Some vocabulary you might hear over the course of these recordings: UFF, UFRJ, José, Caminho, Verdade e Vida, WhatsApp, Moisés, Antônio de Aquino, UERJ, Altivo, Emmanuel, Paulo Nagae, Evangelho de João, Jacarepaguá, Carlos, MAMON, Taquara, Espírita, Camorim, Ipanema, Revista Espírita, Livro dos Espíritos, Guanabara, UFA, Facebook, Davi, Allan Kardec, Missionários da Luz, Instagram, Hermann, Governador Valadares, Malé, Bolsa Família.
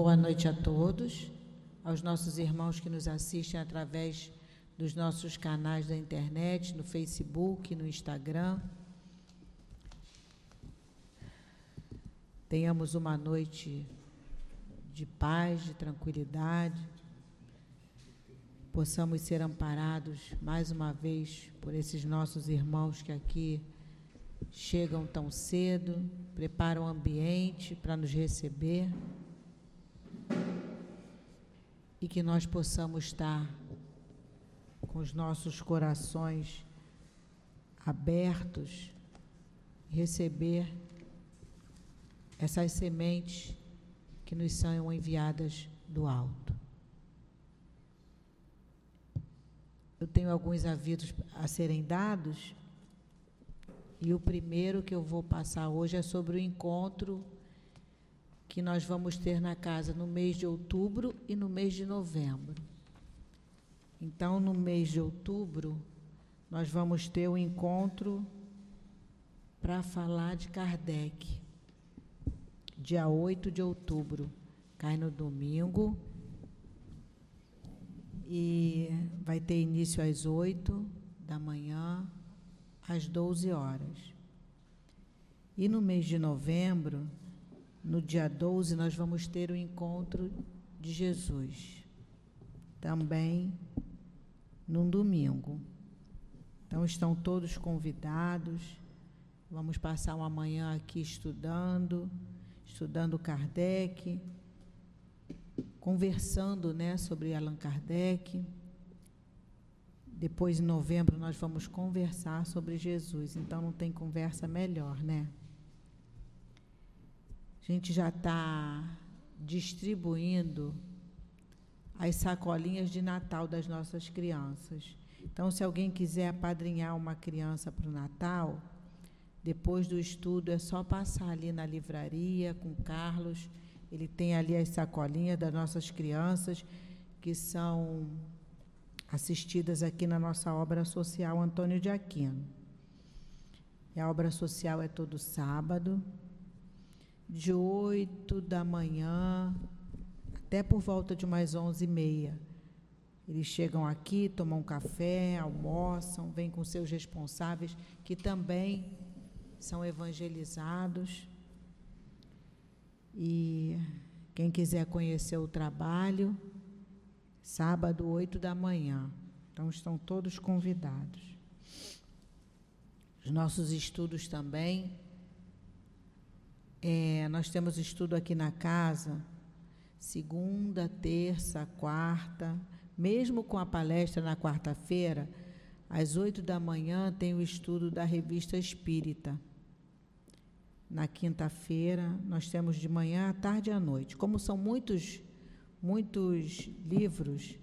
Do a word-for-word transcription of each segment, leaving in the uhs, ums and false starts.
Boa noite a todos, aos nossos irmãos que nos assistem através dos nossos canais da internet, no Facebook, no Instagram. Tenhamos uma noite de paz, de tranquilidade, possamos ser amparados mais uma vez por esses nossos irmãos que aqui chegam tão cedo, preparam o ambiente para nos receber e que nós possamos estar com os nossos corações abertos, receber essas sementes que nos são enviadas do alto. Eu tenho alguns avisos a serem dados, e o primeiro que eu vou passar hoje é sobre o encontro que nós vamos ter na casa no mês de outubro e no mês de novembro. Então, no mês de outubro, nós vamos ter o um encontro para falar de Kardec. Dia oito de outubro, cai no domingo, e vai ter início às oito da manhã, às doze horas. E no mês de novembro, no dia doze, nós vamos ter o encontro de Jesus, também num domingo. Então, estão todos convidados, vamos passar uma manhã aqui estudando, estudando Kardec, conversando, né, sobre Allan Kardec. Depois, em novembro, nós vamos conversar sobre Jesus. Então, não tem conversa melhor, né? A gente já está distribuindo as sacolinhas de Natal das nossas crianças. Então, se alguém quiser apadrinhar uma criança para o Natal, depois do estudo, é só passar ali na livraria com o Carlos. Ele tem ali as sacolinhas das nossas crianças, que são assistidas aqui na nossa obra social Antônio de Aquino. E a obra social é todo sábado, de oito da manhã até por volta de umas onze e meia. Eles chegam aqui, tomam café, almoçam, vêm com seus responsáveis, que também são evangelizados. E quem quiser conhecer o trabalho, sábado, oito da manhã. Então, estão todos convidados. Os nossos estudos também. É, nós temos estudo aqui na casa, segunda, terça, quarta. Mesmo com a palestra na quarta-feira, às oito da manhã, tem o estudo da Revista Espírita. Na quinta-feira, nós temos de manhã, à tarde e à noite. Como são muitos, muitos livros,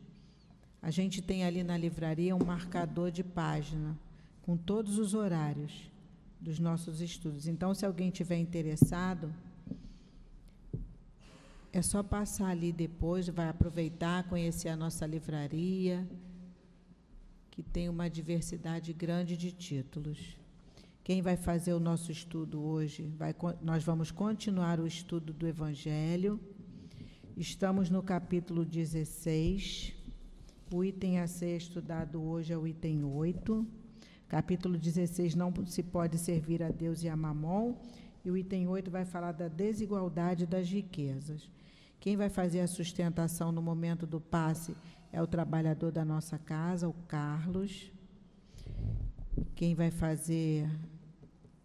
a gente tem ali na livraria um marcador de página com todos os horários dos nossos estudos. Então, se alguém tiver interessado, é só passar ali depois, vai aproveitar, conhecer a nossa livraria, que tem uma diversidade grande de títulos. Quem vai fazer o nosso estudo hoje? Vai, nós vamos continuar o estudo do Evangelho. Estamos no capítulo dezesseis. O item a ser estudado hoje é o item oito. Capítulo dezesseis, não se pode servir a Deus e a Mamon. E o item oito vai falar da desigualdade das riquezas. Quem vai fazer a sustentação no momento do passe é o trabalhador da nossa casa, o Carlos. Quem vai fazer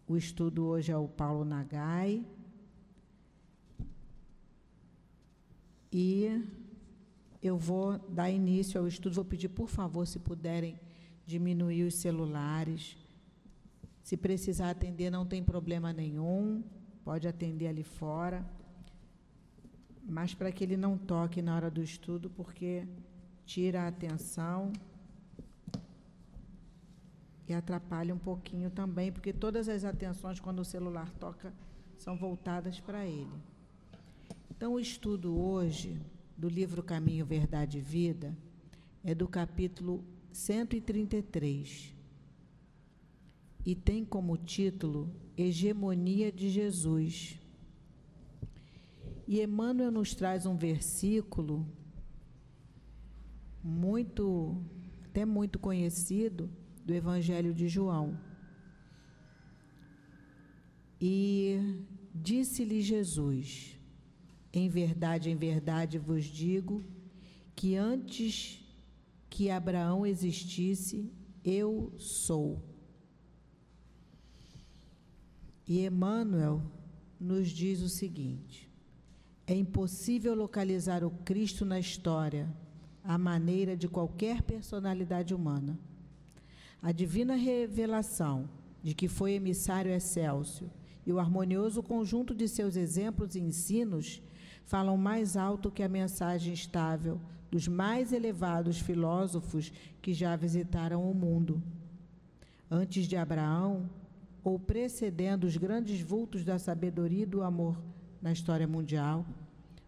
o estudo hoje é o Paulo Nagae. E eu vou dar início ao estudo. Vou pedir, por favor, se puderem diminuir os celulares. Se precisar atender, não tem problema nenhum. Pode atender ali fora. Mas para que ele não toque na hora do estudo, porque tira a atenção e atrapalha um pouquinho também, porque todas as atenções, quando o celular toca, são voltadas para ele. Então, o estudo hoje do livro Caminho, Verdade e Vida é do capítulo cento e trinta e três e tem como título Hegemonia de Jesus. E Emmanuel nos traz um versículo muito, até muito conhecido, do Evangelho de João. E disse-lhe Jesus: em verdade, em verdade vos digo que antes que Abraão existisse, eu sou. E Emmanuel nos diz o seguinte: é impossível localizar o Cristo na história à maneira de qualquer personalidade humana. A divina revelação de que foi emissário excelso e o harmonioso conjunto de seus exemplos e ensinos falam mais alto que a mensagem estável dos mais elevados filósofos que já visitaram o mundo. Antes de Abraão, ou precedendo os grandes vultos da sabedoria e do amor na história mundial,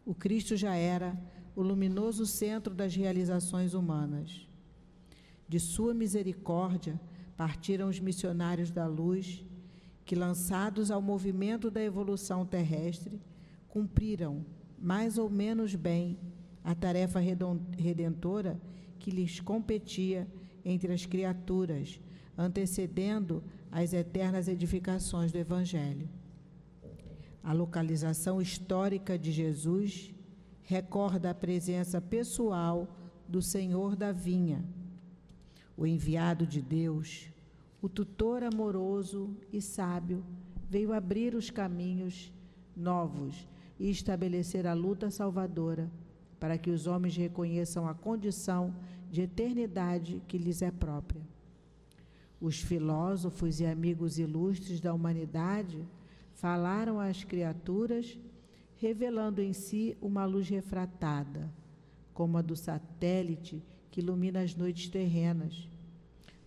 o Cristo já era o luminoso centro das realizações humanas. De sua misericórdia partiram os missionários da luz, que, lançados ao movimento da evolução terrestre, cumpriram, mais ou menos bem, a tarefa redentora que lhes competia entre as criaturas, antecedendo as eternas edificações do Evangelho. A localização histórica de Jesus recorda a presença pessoal do Senhor da vinha, o enviado de Deus, o tutor amoroso e sábio, veio abrir os caminhos novos e estabelecer a luta salvadora para que os homens reconheçam a condição de eternidade que lhes é própria. Os filósofos e amigos ilustres da humanidade falaram às criaturas, revelando em si uma luz refratada, como a do satélite que ilumina as noites terrenas.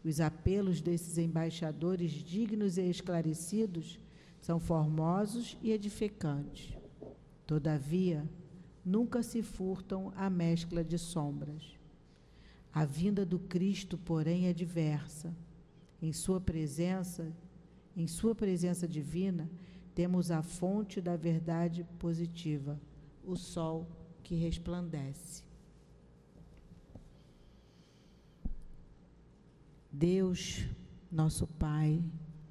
Os apelos desses embaixadores dignos e esclarecidos são formosos e edificantes. Todavia, nunca se furtam à mescla de sombras. A vinda do Cristo, porém, é diversa. Em sua presença, em sua presença divina, temos a fonte da verdade positiva, o sol que resplandece. Deus, nosso Pai,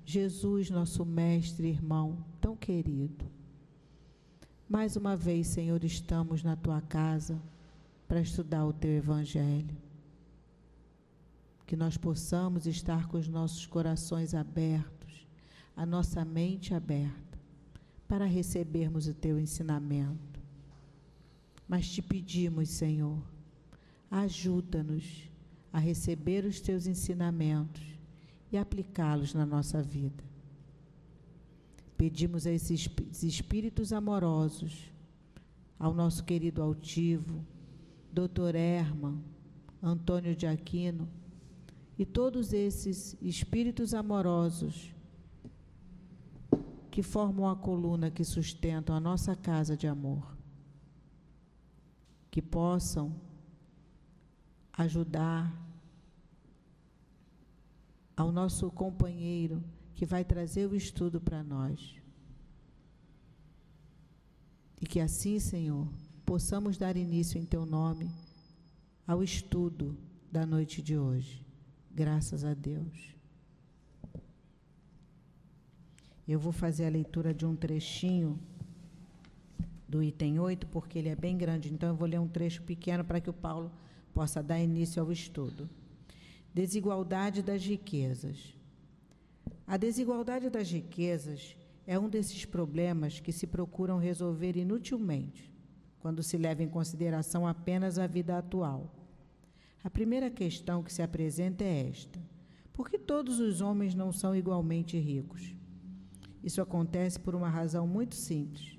Jesus, nosso Mestre e irmão tão querido, mais uma vez, Senhor, estamos na Tua casa para estudar o Teu Evangelho. Que nós possamos estar com os nossos corações abertos, a nossa mente aberta, para recebermos o Teu ensinamento. Mas Te pedimos, Senhor, ajuda-nos a receber os Teus ensinamentos e aplicá-los na nossa vida. Pedimos a esses espíritos amorosos, ao nosso querido Altivo, doutor Hermann, Antônio de Aquino, e todos esses espíritos amorosos que formam a coluna que sustentam a nossa casa de amor, que possam ajudar ao nosso companheiro que vai trazer o estudo para nós. E que assim, Senhor, possamos dar início em Teu nome ao estudo da noite de hoje. Graças a Deus. Eu vou fazer a leitura de um trechinho do item oito, porque ele é bem grande, então eu vou ler um trecho pequeno para que o Paulo possa dar início ao estudo. Desigualdade das riquezas. A desigualdade das riquezas é um desses problemas que se procuram resolver inutilmente, quando se leva em consideração apenas a vida atual. A primeira questão que se apresenta é esta: por que todos os homens não são igualmente ricos? Isso acontece por uma razão muito simples.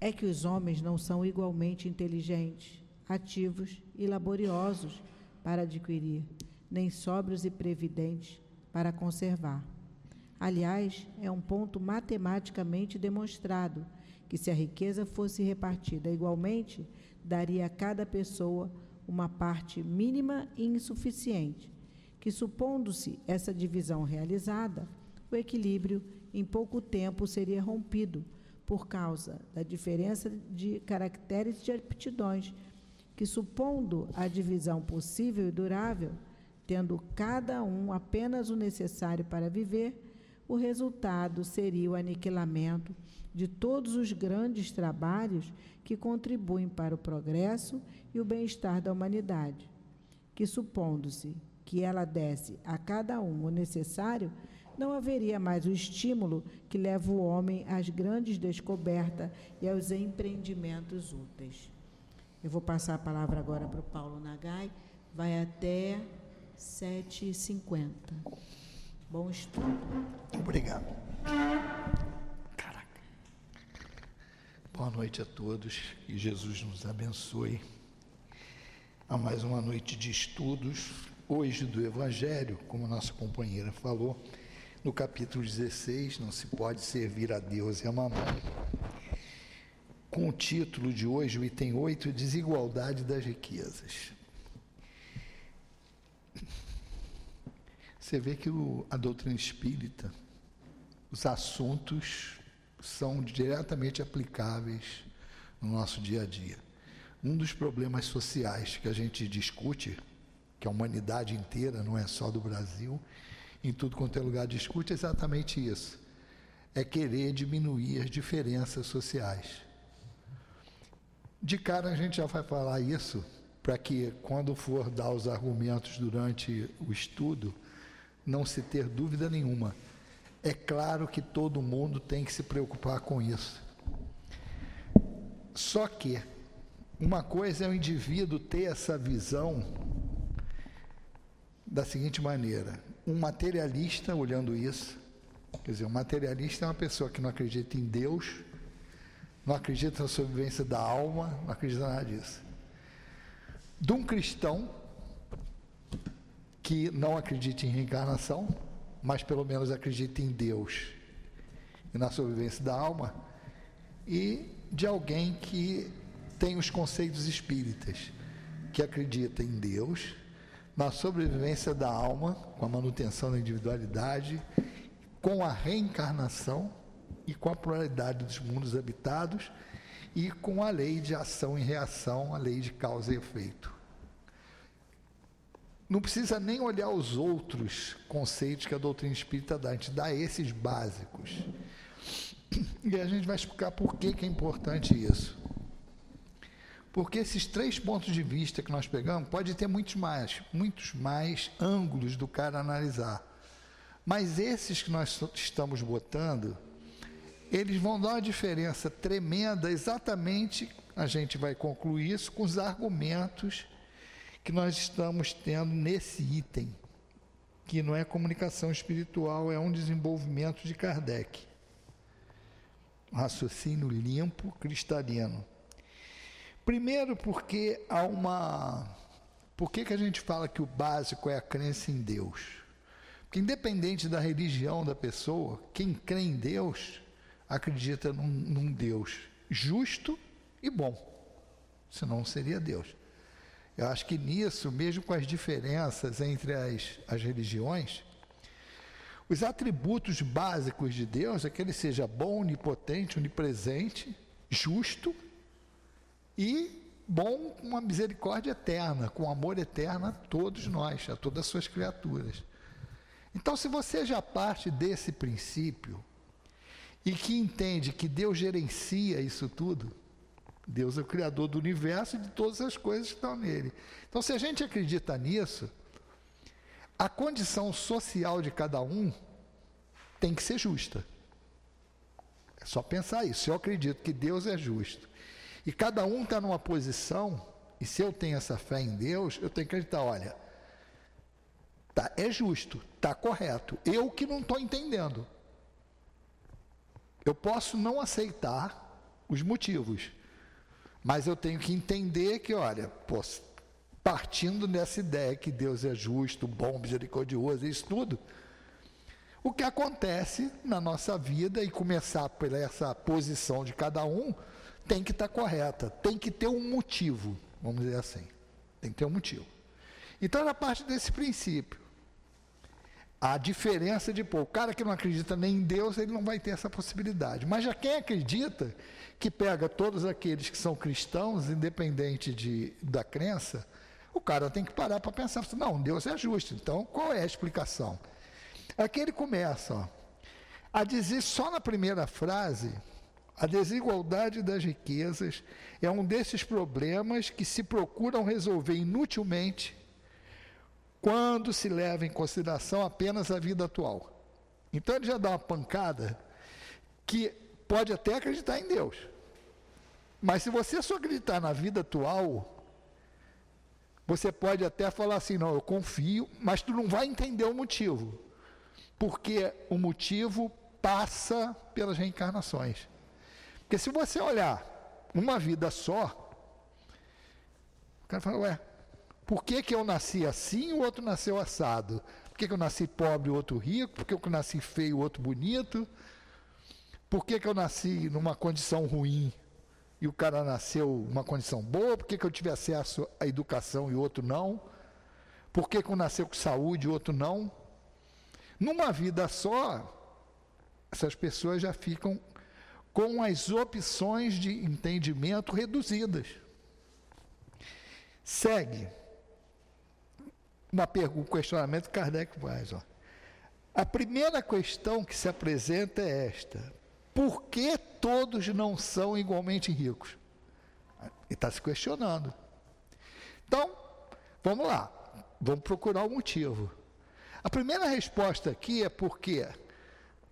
É que os homens não são igualmente inteligentes, ativos e laboriosos para adquirir, nem sóbrios e previdentes para conservar. Aliás, é um ponto matematicamente demonstrado que, se a riqueza fosse repartida igualmente, daria a cada pessoa uma parte mínima e insuficiente, que, supondo-se essa divisão realizada, o equilíbrio em pouco tempo seria rompido, por causa da diferença de caracteres e de aptidões, que, supondo a divisão possível e durável, tendo cada um apenas o necessário para viver, o resultado seria o aniquilamento de todos os grandes trabalhos que contribuem para o progresso e o bem-estar da humanidade, que, supondo-se que ela desse a cada um o necessário, não haveria mais o estímulo que leva o homem às grandes descobertas e aos empreendimentos úteis. Eu vou passar a palavra agora para o Paulo Nagae, vai até sete e cinquenta. Bom estudo. Obrigado. Caraca. Boa noite a todos, que Jesus nos abençoe. Há mais uma noite de estudos, hoje do Evangelho, como nossa companheira falou, no capítulo dezesseis, não se pode servir a Deus e a mamão. Com o título de hoje, o item oito, desigualdade das riquezas. Você vê que o, a doutrina espírita, os assuntos são diretamente aplicáveis no nosso dia a dia. Um dos problemas sociais que a gente discute, que a humanidade inteira, não é só do Brasil, em tudo quanto é lugar discute, é exatamente isso. É querer diminuir as diferenças sociais. De cara a gente já vai falar isso, para que quando for dar os argumentos durante o estudo, não se ter dúvida nenhuma. É claro que todo mundo tem que se preocupar com isso. Só que uma coisa é o indivíduo ter essa visão da seguinte maneira: um materialista olhando isso, quer dizer, um materialista é uma pessoa que não acredita em Deus, não acredita na sobrevivência da alma, não acredita nada disso. De um cristão que não acredita em reencarnação, mas pelo menos acredita em Deus e na sobrevivência da alma, e de alguém que tem os conceitos espíritas, que acredita em Deus, na sobrevivência da alma, com a manutenção da individualidade, com a reencarnação e com a pluralidade dos mundos habitados e com a lei de ação e reação, a lei de causa e efeito. Não precisa nem olhar os outros conceitos que a doutrina espírita dá, a gente dá esses básicos. E a gente vai explicar por que que é importante isso. Porque esses três pontos de vista que nós pegamos, pode ter muitos mais, muitos mais ângulos do cara analisar. Mas esses que nós estamos botando, eles vão dar uma diferença tremenda, exatamente, a gente vai concluir isso com os argumentos que nós estamos tendo nesse item, que não é comunicação espiritual, é um desenvolvimento de Kardec. Um raciocínio limpo, cristalino. Primeiro, porque há uma... Por que que a gente fala que o básico é a crença em Deus? Porque independente da religião da pessoa, quem crê em Deus, acredita num, num Deus justo e bom. Senão não seria Deus. Eu acho que nisso, mesmo com as diferenças entre as, as religiões, os atributos básicos de Deus é que ele seja bom, onipotente, onipresente, justo, e bom com uma misericórdia eterna, com amor eterno a todos nós, a todas as suas criaturas. Então, se você já parte desse princípio e que entende que Deus gerencia isso tudo, Deus é o Criador do universo e de todas as coisas que estão nele. Então, se a gente acredita nisso, a condição social de cada um tem que ser justa. É só pensar isso. Eu acredito que Deus é justo. E cada um está numa posição, e se eu tenho essa fé em Deus, eu tenho que acreditar, olha, tá, é justo, está correto. Eu que não estou entendendo. Eu posso não aceitar os motivos, mas eu tenho que entender que, olha, pô, partindo dessa ideia que Deus é justo, bom, misericordioso, isso tudo, o que acontece na nossa vida, e começar pela essa posição de cada um, tem que estar correta, tem que ter um motivo, vamos dizer assim, tem que ter um motivo. Então, na parte desse princípio, A diferença de, pô, o cara que não acredita nem em Deus, ele não vai ter essa possibilidade. Mas já quem acredita, que pega todos aqueles que são cristãos, independente de, da crença, o cara tem que parar para pensar, não, Deus é justo, então qual é a explicação? Aqui ele começa ó, a dizer só na primeira frase, a desigualdade das riquezas é um desses problemas que se procuram resolver inutilmente, quando se leva em consideração apenas a vida atual. Então ele já dá uma pancada que pode até acreditar em Deus. Mas se você só acreditar na vida atual, você pode até falar assim, não, eu confio, mas tu não vai entender o motivo. Porque o motivo passa pelas reencarnações. Porque se você olhar uma vida só, o cara fala, ué, por que que eu nasci assim e o outro nasceu assado? Por que que eu nasci pobre e o outro rico? Por que eu nasci feio e o outro bonito? Por que que eu nasci numa condição ruim e o cara nasceu numa condição boa? Por que que eu tive acesso à educação e o outro não? Por que que eu nasci com saúde e o outro não? Numa vida só, essas pessoas já ficam com as opções de entendimento reduzidas. Segue. Uma pergunta, um questionamento que Kardec faz. Ó. A primeira questão que se apresenta é esta. Por que todos não são igualmente ricos? Ele está se questionando. Então, vamos lá. Vamos procurar o motivo. A primeira resposta aqui é por quê?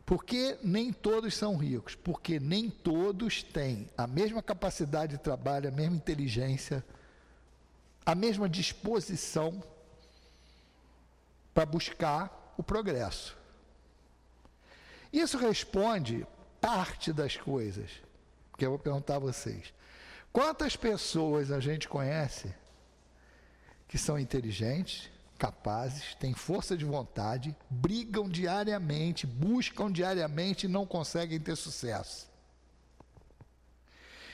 Porque nem todos são ricos. Porque nem todos têm a mesma capacidade de trabalho, a mesma inteligência, a mesma disposição para buscar o progresso. Isso responde parte das coisas, que eu vou perguntar a vocês. Quantas pessoas a gente conhece que são inteligentes, capazes, têm força de vontade, brigam diariamente, buscam diariamente e não conseguem ter sucesso?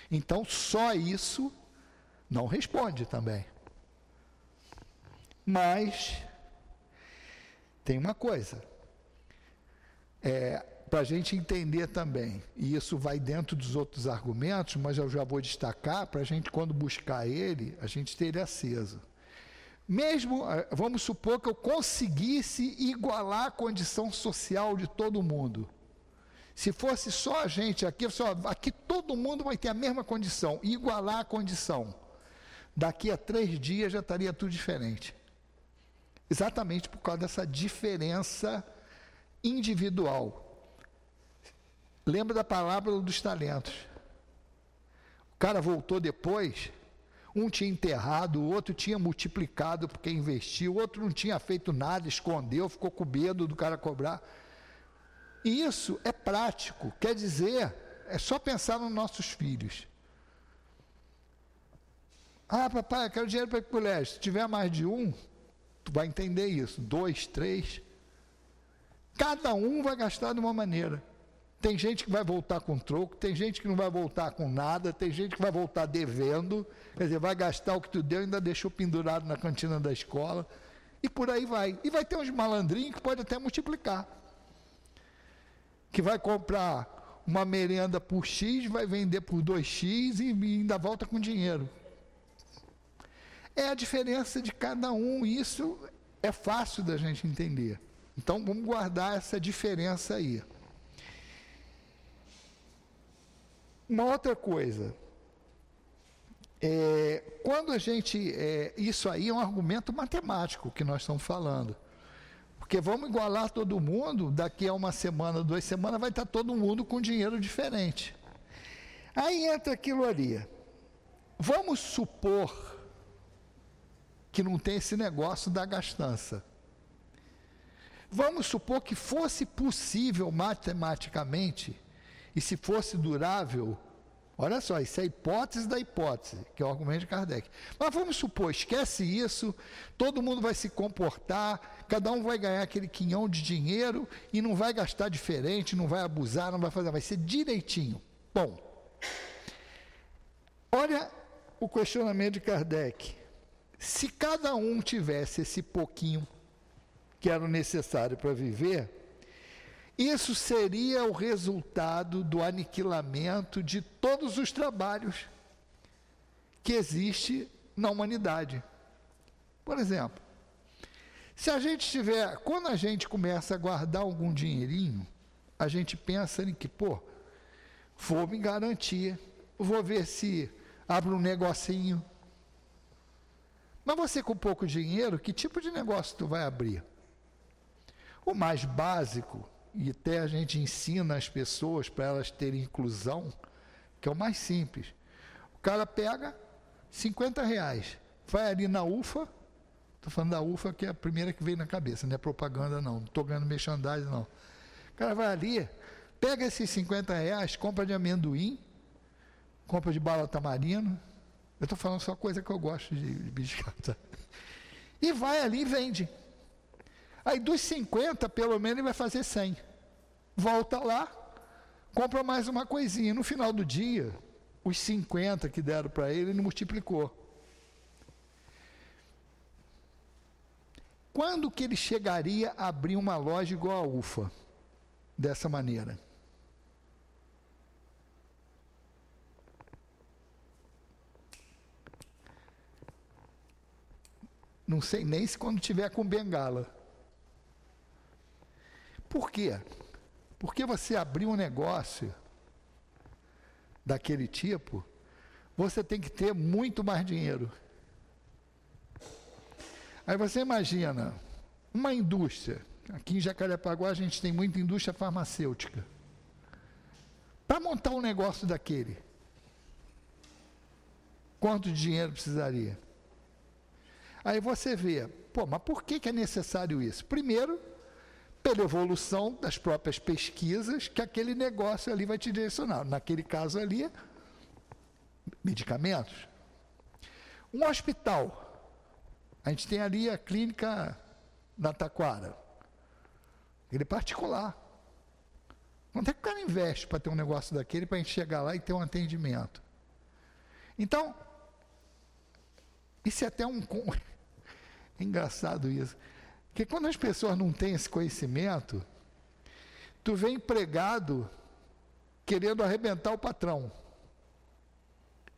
Então, só isso não responde também. Mas tem uma coisa, é, para a gente entender também, e isso vai dentro dos outros argumentos, mas eu já vou destacar, para a gente, quando buscar ele, a gente ter ele aceso. Mesmo, vamos supor que eu conseguisse igualar a condição social de todo mundo. Se fosse só a gente aqui, só, aqui todo mundo vai ter a mesma condição, igualar a condição. Daqui a três dias já estaria tudo diferente. Exatamente por causa dessa diferença individual. Lembra da palavra dos talentos. O cara voltou depois, um tinha enterrado, o outro tinha multiplicado porque investiu, o outro não tinha feito nada, escondeu, ficou com medo do cara cobrar. E isso é prático, quer dizer, é só pensar nos nossos filhos. Ah, papai, eu quero dinheiro para ir para o colégio. Se tiver mais de um, vai entender isso, dois, três, cada um vai gastar de uma maneira. Tem gente que vai voltar com troco, tem gente que não vai voltar com nada, tem gente que vai voltar devendo, quer dizer, vai gastar o que tu deu e ainda deixou pendurado na cantina da escola, e por aí vai. E vai ter uns malandrinhos que pode até multiplicar, que vai comprar uma merenda por X, vai vender por dois X e ainda volta com dinheiro. É a diferença de cada um, e isso é fácil da gente entender. Então, vamos guardar essa diferença aí. Uma outra coisa, é, quando a gente, é, isso aí é um argumento matemático que nós estamos falando, porque vamos igualar todo mundo, daqui a uma semana, duas semanas, vai estar todo mundo com dinheiro diferente. Aí entra aquilo ali, vamos supor que não tem esse negócio da gastança. Vamos supor que fosse possível matematicamente, e se fosse durável, olha só, isso é a hipótese da hipótese, que é o argumento de Kardec. Mas vamos supor, esquece isso, todo mundo vai se comportar, cada um vai ganhar aquele quinhão de dinheiro e não vai gastar diferente, não vai abusar, não vai fazer, vai ser direitinho. Bom, olha o questionamento de Kardec. Se cada um tivesse esse pouquinho que eram necessários para viver, isso seria o resultado do aniquilamento de todos os trabalhos que existe na humanidade. Por exemplo, se a gente tiver, quando a gente começa a guardar algum dinheirinho, a gente pensa em que, pô, vou me garantir, vou ver se abro um negocinho. Mas você com pouco dinheiro, que tipo de negócio tu vai abrir? O mais básico, e até a gente ensina as pessoas para elas terem inclusão, que é o mais simples. O cara pega cinquenta reais, vai ali na U F A, estou falando da U F A que é a primeira que veio na cabeça, não é propaganda não, não estou ganhando merchandising não. O cara vai ali, pega esses cinquenta reais, compra de amendoim, compra de bala tamarindo, eu estou falando só coisa que eu gosto de, de biscata, e vai ali e vende. Aí dos cinquenta, pelo menos, ele vai fazer cem. Volta lá, compra mais uma coisinha. No final do dia, os cinquenta que deram para ele, ele multiplicou. Quando que ele chegaria a abrir uma loja igual a U F A? Dessa maneira. Não sei nem se quando tiver com bengala. Por quê? Porque você abrir um negócio daquele tipo, você tem que ter muito mais dinheiro. Aí você imagina, uma indústria, aqui em Jacarepaguá a gente tem muita indústria farmacêutica. Para montar um negócio daquele, quanto de dinheiro precisaria? Aí você vê, pô, mas por que que é necessário isso? Primeiro, pela evolução das próprias pesquisas que aquele negócio ali vai te direcionar. Naquele caso ali, medicamentos. Um hospital. A gente tem ali a clínica na Taquara. Ele é particular. Quanto é que o cara investe para ter um negócio daquele, para a gente chegar lá e ter um atendimento? Então, isso é até um... É engraçado isso. Porque quando as pessoas não têm esse conhecimento, tu vê empregado querendo arrebentar o patrão.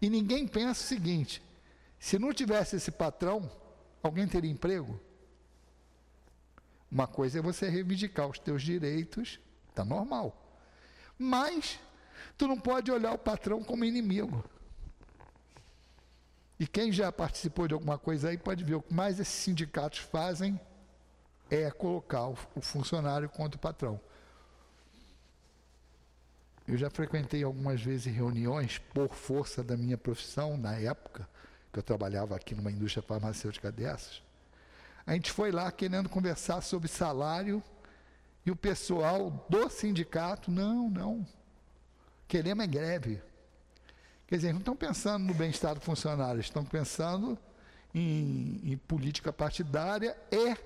E ninguém pensa o seguinte, se não tivesse esse patrão, alguém teria emprego? Uma coisa é você reivindicar os teus direitos, tá normal. Mas tu não pode olhar o patrão como inimigo. E quem já participou de alguma coisa aí pode ver o que mais esses sindicatos fazem, é colocar o funcionário contra o patrão. Eu já frequentei algumas vezes reuniões, por força da minha profissão, na época, que eu trabalhava aqui numa indústria farmacêutica dessas. A gente foi lá querendo conversar sobre salário, e o pessoal do sindicato, não, não, queremos é greve. Quer dizer, não estão pensando no bem-estar do funcionário, estão pensando em, em política partidária e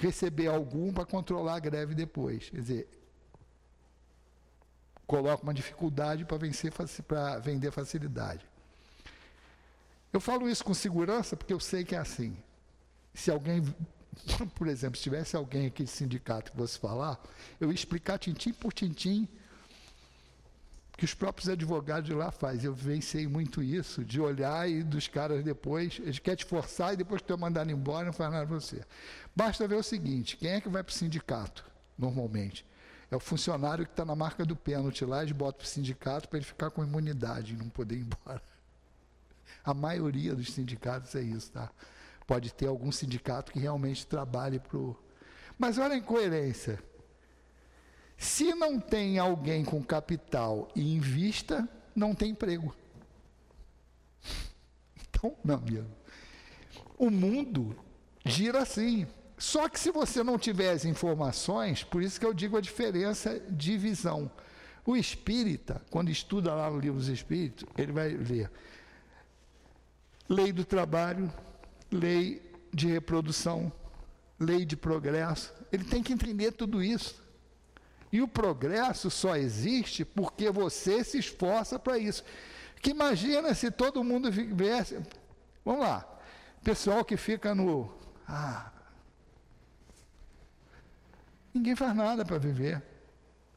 receber algum para controlar a greve depois. Quer dizer, coloca uma dificuldade para vencer, para vender facilidade. Eu falo isso com segurança porque eu sei que é assim. Se alguém, por exemplo, se tivesse alguém aqui de sindicato que fosse falar, eu ia explicar tintim por tintim que os próprios advogados de lá fazem. Eu vivenciei muito isso, de olhar e dos caras depois, eles querem te forçar e depois que tu é mandado embora, não faz nada para você. Basta ver o seguinte, quem é que vai para o sindicato, normalmente? É o funcionário que está na marca do pênalti lá, eles botam para o sindicato para ele ficar com imunidade e não poder ir embora. A maioria dos sindicatos é isso, tá? Pode ter algum sindicato que realmente trabalhe para o... Mas olha a incoerência. Se não tem alguém com capital e invista, não tem emprego. Então, meu amigo, o mundo gira assim. Só que se você não tiver as informações, por isso que eu digo a diferença de visão. O espírita, quando estuda lá no Livro dos Espíritos, ele vai ler lei do trabalho, lei de reprodução, lei de progresso. Ele tem que entender tudo isso. E o progresso só existe porque você se esforça para isso. Porque imagina se todo mundo viesse... Vamos lá. Pessoal que fica no... Ah, Ninguém faz nada para viver.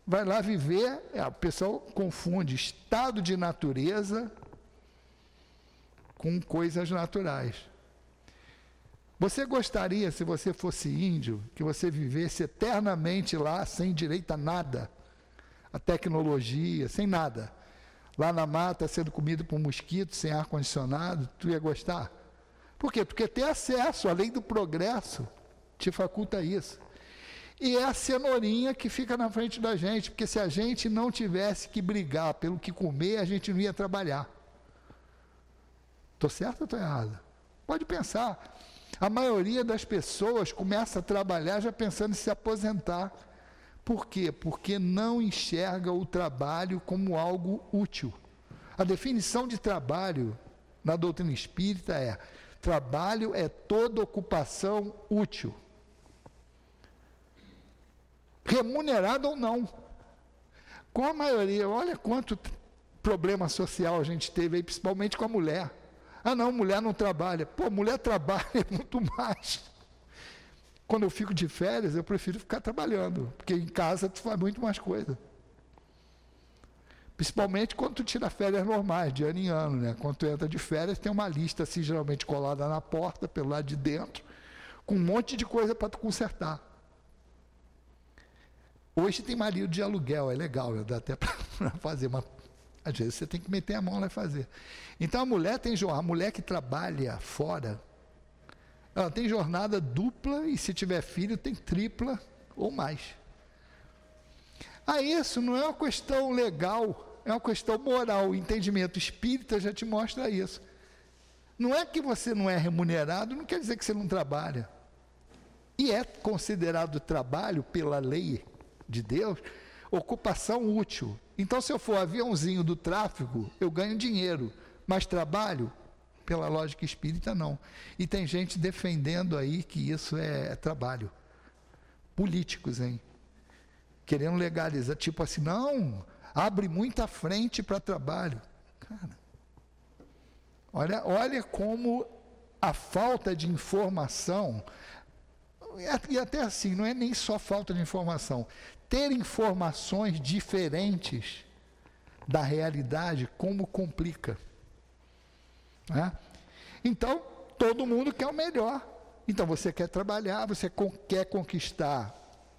Vai lá viver, a pessoa confunde estado de natureza com coisas naturais. Você gostaria, se você fosse índio, que você vivesse eternamente lá, sem direito a nada, a tecnologia, sem nada? Lá na mata, sendo comido por mosquito, sem ar-condicionado, tu ia gostar? Por quê? Porque ter acesso, a lei do progresso te faculta isso. E é a cenourinha que fica na frente da gente, porque se a gente não tivesse que brigar pelo que comer, a gente não ia trabalhar. Estou certo ou estou errado? Pode pensar. A maioria das pessoas começa a trabalhar já pensando em se aposentar. Por quê? Porque não enxerga o trabalho como algo útil. A definição de trabalho na doutrina espírita é: trabalho é toda ocupação útil, remunerado ou não. Com a maioria, olha quanto problema social a gente teve aí, principalmente com a mulher. Ah não, mulher não trabalha. Pô, mulher trabalha muito mais. Quando eu fico de férias, eu prefiro ficar trabalhando, porque em casa tu faz muito mais coisa. Principalmente quando tu tira férias normais, de ano em ano, né? Quando tu entra de férias, tem uma lista assim, geralmente colada na porta, pelo lado de dentro, com um monte de coisa para tu consertar. Hoje tem marido de aluguel, é legal, né? Dá até para fazer, mas às vezes você tem que meter a mão lá e fazer. Então a mulher tem jornada, a mulher que trabalha fora, ela tem jornada dupla e se tiver filho tem tripla ou mais. Ah, isso não é uma questão legal, é uma questão moral. O entendimento espírita já te mostra isso. Não é que você não é remunerado, não quer dizer que você não trabalha. E é considerado trabalho pela lei de Deus, ocupação útil. Então, se eu for aviãozinho do tráfego, eu ganho dinheiro, mas trabalho, pela lógica espírita, não. E tem gente defendendo aí que isso é trabalho. Políticos, hein? Querendo legalizar, tipo assim, não, abre muita frente para trabalho. Cara, olha, olha como a falta de informação... E até assim, não é nem só falta de informação. Ter informações diferentes da realidade, como complica. Né? Então, todo mundo quer o melhor. Então, você quer trabalhar, você con- quer conquistar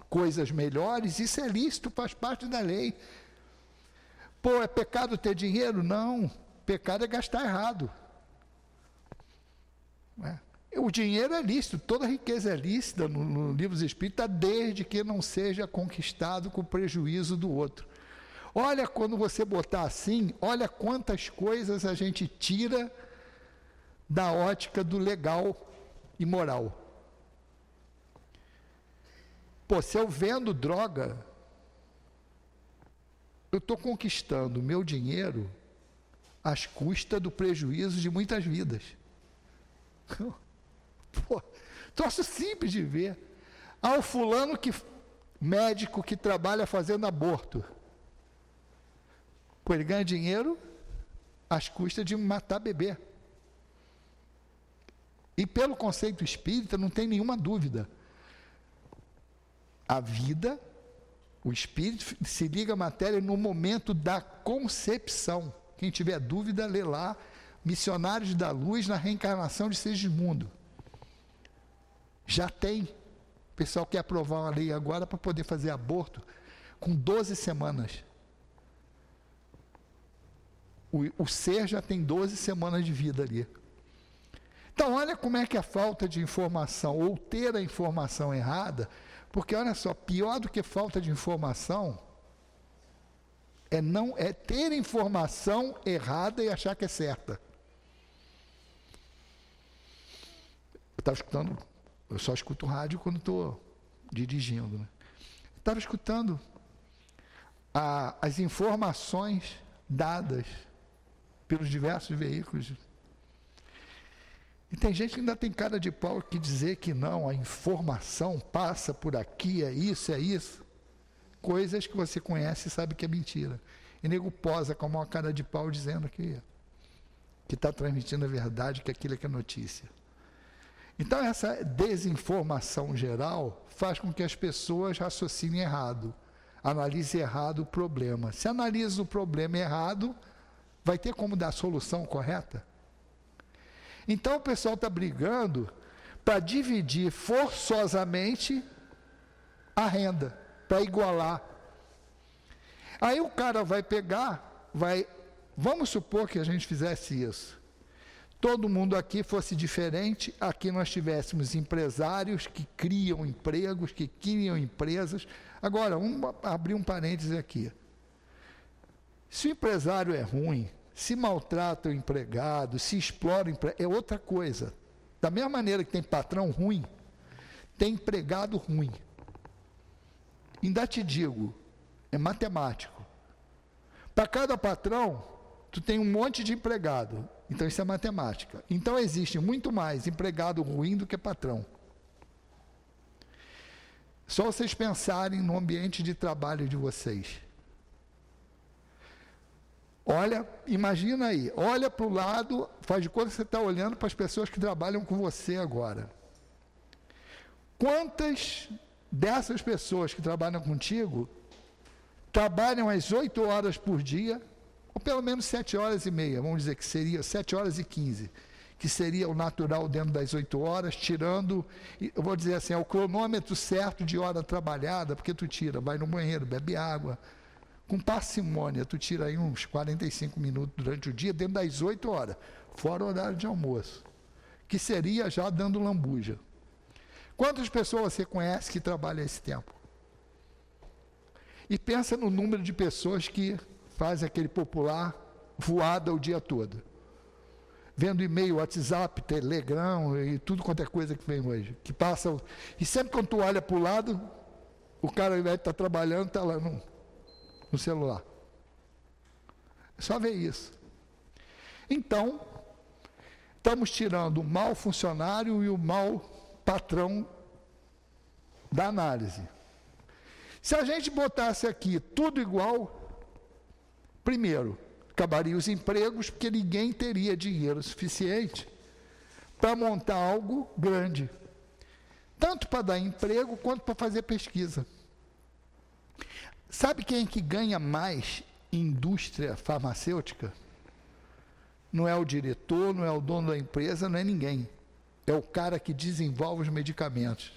coisas melhores, isso é lícito, faz parte da lei. Pô, é pecado ter dinheiro? Não. Pecado é gastar errado. Não é? O dinheiro é lícito, toda riqueza é lícita no, no Livro dos Espíritos, desde que não seja conquistado com prejuízo do outro. Olha, quando você botar assim, olha quantas coisas a gente tira da ótica do legal e moral. Pô, se eu vendo droga, eu estou conquistando o meu dinheiro às custas do prejuízo de muitas vidas. Pô, troço simples de ver. Ah, o fulano que, médico que trabalha fazendo aborto. Pô, ele ganha dinheiro às custas de matar bebê. E pelo conceito espírita, não tem nenhuma dúvida. A vida, o espírito, se liga à matéria no momento da concepção. Quem tiver dúvida, lê lá. Missionários da Luz na reencarnação de Segismundo. Já tem. O pessoal quer aprovar uma lei agora para poder fazer aborto com doze semanas. O, o ser já tem doze semanas de vida ali. Então, olha como é que a falta de informação, ou ter a informação errada, porque, olha só, pior do que falta de informação, é, não, é ter informação errada e achar que é certa. Eu estava escutando... Eu só escuto rádio quando estou dirigindo. Né? Estava escutando a, as informações dadas pelos diversos veículos. E tem gente que ainda tem cara de pau que dizer que não, a informação passa por aqui, é isso, é isso. Coisas que você conhece e sabe que é mentira. E nego posa com uma cara de pau dizendo que está transmitindo a verdade, que aquilo é que é notícia. Então, essa desinformação geral faz com que as pessoas raciocinem errado, analisem errado o problema. Se analisa o problema errado, vai ter como dar a solução correta? Então, o pessoal está brigando para dividir forçosamente a renda, para igualar. Aí o cara vai pegar, vai... Vamos supor que a gente fizesse isso. Todo mundo aqui fosse diferente, aqui nós tivéssemos empresários que criam empregos, que criam empresas. Agora, um, abrir um parêntese aqui. Se o empresário é ruim, se maltrata o empregado, se explora o empregado, é outra coisa. Da mesma maneira que tem patrão ruim, tem empregado ruim. Ainda te digo, é matemático. Para cada patrão, tu tem um monte de empregado. Então, isso é matemática. Então, existe muito mais empregado ruim do que patrão. Só vocês pensarem no ambiente de trabalho de vocês. Olha, imagina aí, olha para o lado, faz de conta que você está olhando para as pessoas que trabalham com você agora. Quantas dessas pessoas que trabalham contigo trabalham às oito horas por dia, ou pelo menos sete horas e meia, vamos dizer que seria sete horas e quinze, que seria o natural dentro das oito horas, tirando, eu vou dizer assim, é o cronômetro certo de hora trabalhada, porque tu tira, vai no banheiro, bebe água, com parcimônia, tu tira aí uns quarenta e cinco minutos durante o dia, dentro das oito horas, fora o horário de almoço, que seria já dando lambuja. Quantas pessoas você conhece que trabalham esse tempo? E pensa no número de pessoas que faz aquele popular voada o dia todo. Vendo e-mail, WhatsApp, Telegram e tudo quanto é coisa que vem hoje. Que passa, e sempre quando tu olha para o lado, o cara ao invés de estar trabalhando, está lá no, no celular. É só ver isso. Então, estamos tirando o mau funcionário e o mau patrão da análise. Se a gente botasse aqui tudo igual... Primeiro, acabariam os empregos, porque ninguém teria dinheiro suficiente para montar algo grande. Tanto para dar emprego, quanto para fazer pesquisa. Sabe quem é que ganha mais indústria farmacêutica? Não é o diretor, não é o dono da empresa, não é ninguém. É o cara que desenvolve os medicamentos.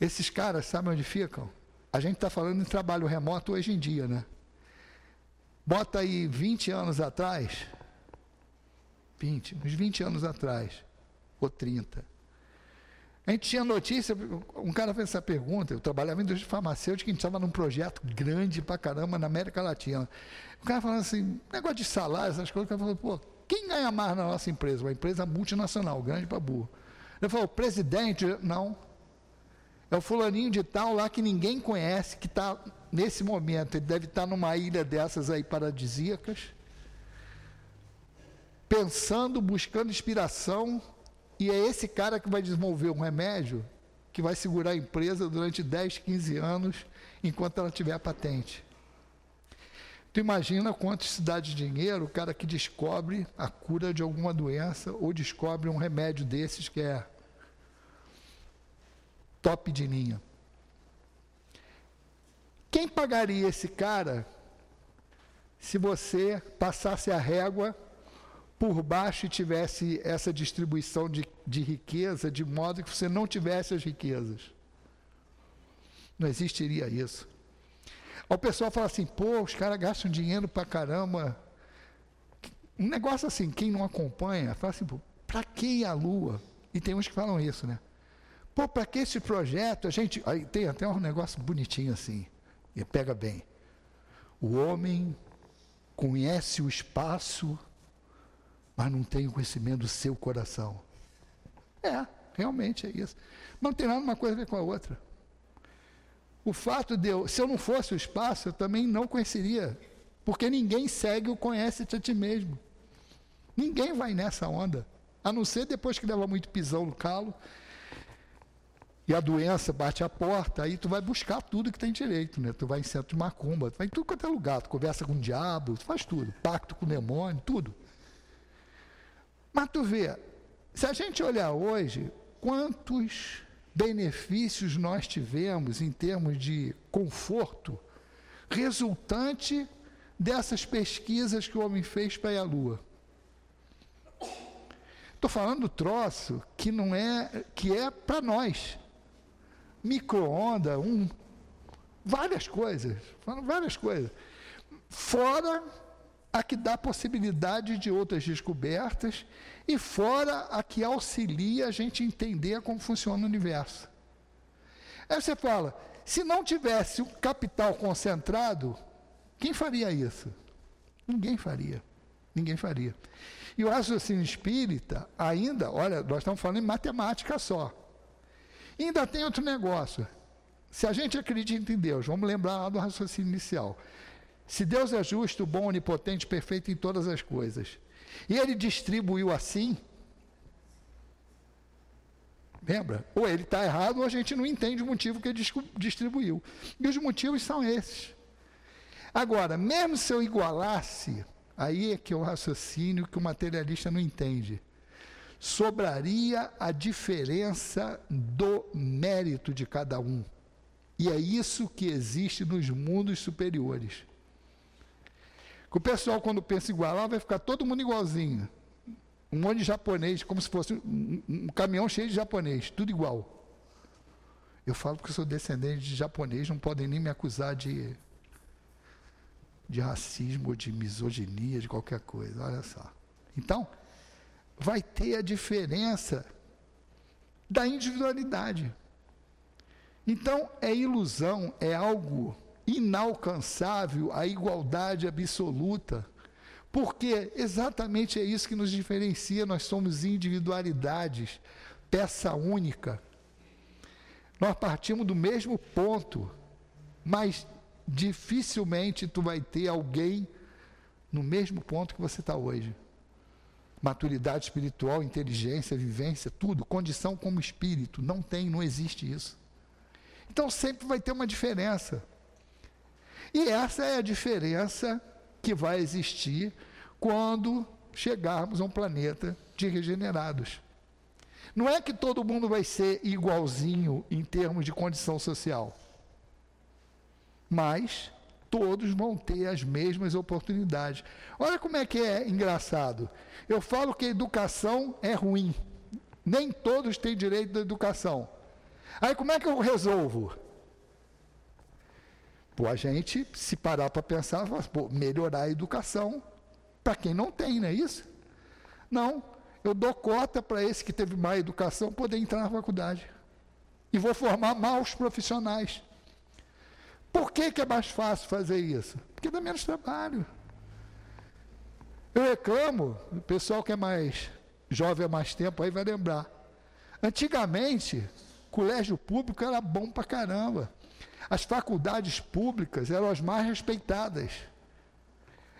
Esses caras, sabe onde ficam? A gente está falando em trabalho remoto hoje em dia, né? Bota aí vinte anos atrás, vinte, uns vinte anos atrás, ou trinta. A gente tinha notícia, um cara fez essa pergunta, eu trabalhava em indústria farmacêutica, a gente estava num projeto grande pra caramba na América Latina. O cara falando assim, negócio de salário, essas coisas, o cara falou, pô, quem ganha mais na nossa empresa? Uma empresa multinacional, grande pra burro. Ele falou, o presidente, não. É o fulaninho de tal lá que ninguém conhece, que está... Nesse momento, ele deve estar numa ilha dessas aí paradisíacas, pensando, buscando inspiração, e é esse cara que vai desenvolver um remédio que vai segurar a empresa durante dez, quinze anos, enquanto ela tiver a patente. Tu imagina quanto se dá de dinheiro o cara que descobre a cura de alguma doença ou descobre um remédio desses que é top de linha. Quem pagaria esse cara se você passasse a régua por baixo e tivesse essa distribuição de, de riqueza, de modo que você não tivesse as riquezas? Não existiria isso. O pessoal fala assim, pô, os caras gastam dinheiro pra caramba. Um negócio assim, quem não acompanha, fala assim, pô, pra que ir à lua? E tem uns que falam isso, né? Pô, pra que esse projeto? A gente... Aí tem até um negócio bonitinho assim. E pega bem. O homem conhece o espaço, mas não tem o conhecimento do seu coração. É, realmente é isso. Não tem nada uma coisa a ver com a outra. O fato de eu, se eu não fosse o espaço, eu também não conheceria, porque ninguém segue o conhece-te a ti mesmo. Ninguém vai nessa onda, a não ser depois que leva muito pisão no calo, e a doença bate a porta, aí tu vai buscar tudo que tem direito, né? Tu vai em centro de macumba, tu vai em tudo quanto é lugar, tu conversa com o diabo, tu faz tudo, pacto com o demônio, tudo. Mas tu vê, Se a gente olhar hoje, quantos benefícios nós tivemos em termos de conforto resultante dessas pesquisas que o homem fez para ir à Lua. Estou falando do troço que não é, que é para nós. Micro-onda, um, várias coisas, várias coisas. Fora a que dá possibilidade de outras descobertas e fora a que auxilia a gente entender como funciona o universo. Aí você fala, se não tivesse um capital concentrado, quem faria isso? Ninguém faria, ninguém faria. E o raciocínio espírita ainda, olha, nós estamos falando em matemática só. E ainda tem outro negócio. Se a gente acredita em Deus, vamos lembrar lá do raciocínio inicial. Se Deus é justo, bom, onipotente, perfeito em todas as coisas, e Ele distribuiu assim, lembra? Ou Ele está errado, ou a gente não entende o motivo que Ele distribuiu. E os motivos são esses. Agora, mesmo se eu igualasse, aí é que é o raciocínio que o materialista não entende. Sobraria a diferença do mérito de cada um. E é isso que existe nos mundos superiores. O pessoal, quando pensa em igualar, vai ficar todo mundo igualzinho. Um monte de japonês, como se fosse um, um caminhão cheio de japonês, tudo igual. Eu falo que eu sou descendente de japonês, não podem nem me acusar de, de racismo ou de misoginia, de qualquer coisa, olha só. Então, vai ter a diferença da individualidade. Então, é ilusão, é algo inalcançável a igualdade absoluta, porque exatamente é isso que nos diferencia, nós somos individualidades, peça única. Nós partimos do mesmo ponto, mas dificilmente tu vai ter alguém no mesmo ponto que você está hoje. Maturidade espiritual, inteligência, vivência, tudo, condição como espírito, não tem, não existe isso. Então sempre vai ter uma diferença. E essa é a diferença que vai existir quando chegarmos a um planeta de regenerados. Não é que todo mundo vai ser igualzinho em termos de condição social, mas todos vão ter as mesmas oportunidades. Olha como é que é engraçado. Eu falo que a educação é ruim. Nem todos têm direito à educação. Aí como é que eu resolvo? Pô, a gente, se parar para pensar, pô, melhorar a educação para quem não tem, não é isso? Não, eu dou cota para esse que teve má educação poder entrar na faculdade. E vou formar maus profissionais. Por que que é mais fácil fazer isso? Porque dá menos trabalho. Eu reclamo, o pessoal que é mais jovem há mais tempo aí vai lembrar. Antigamente, colégio público era bom para caramba. As faculdades públicas eram as mais respeitadas.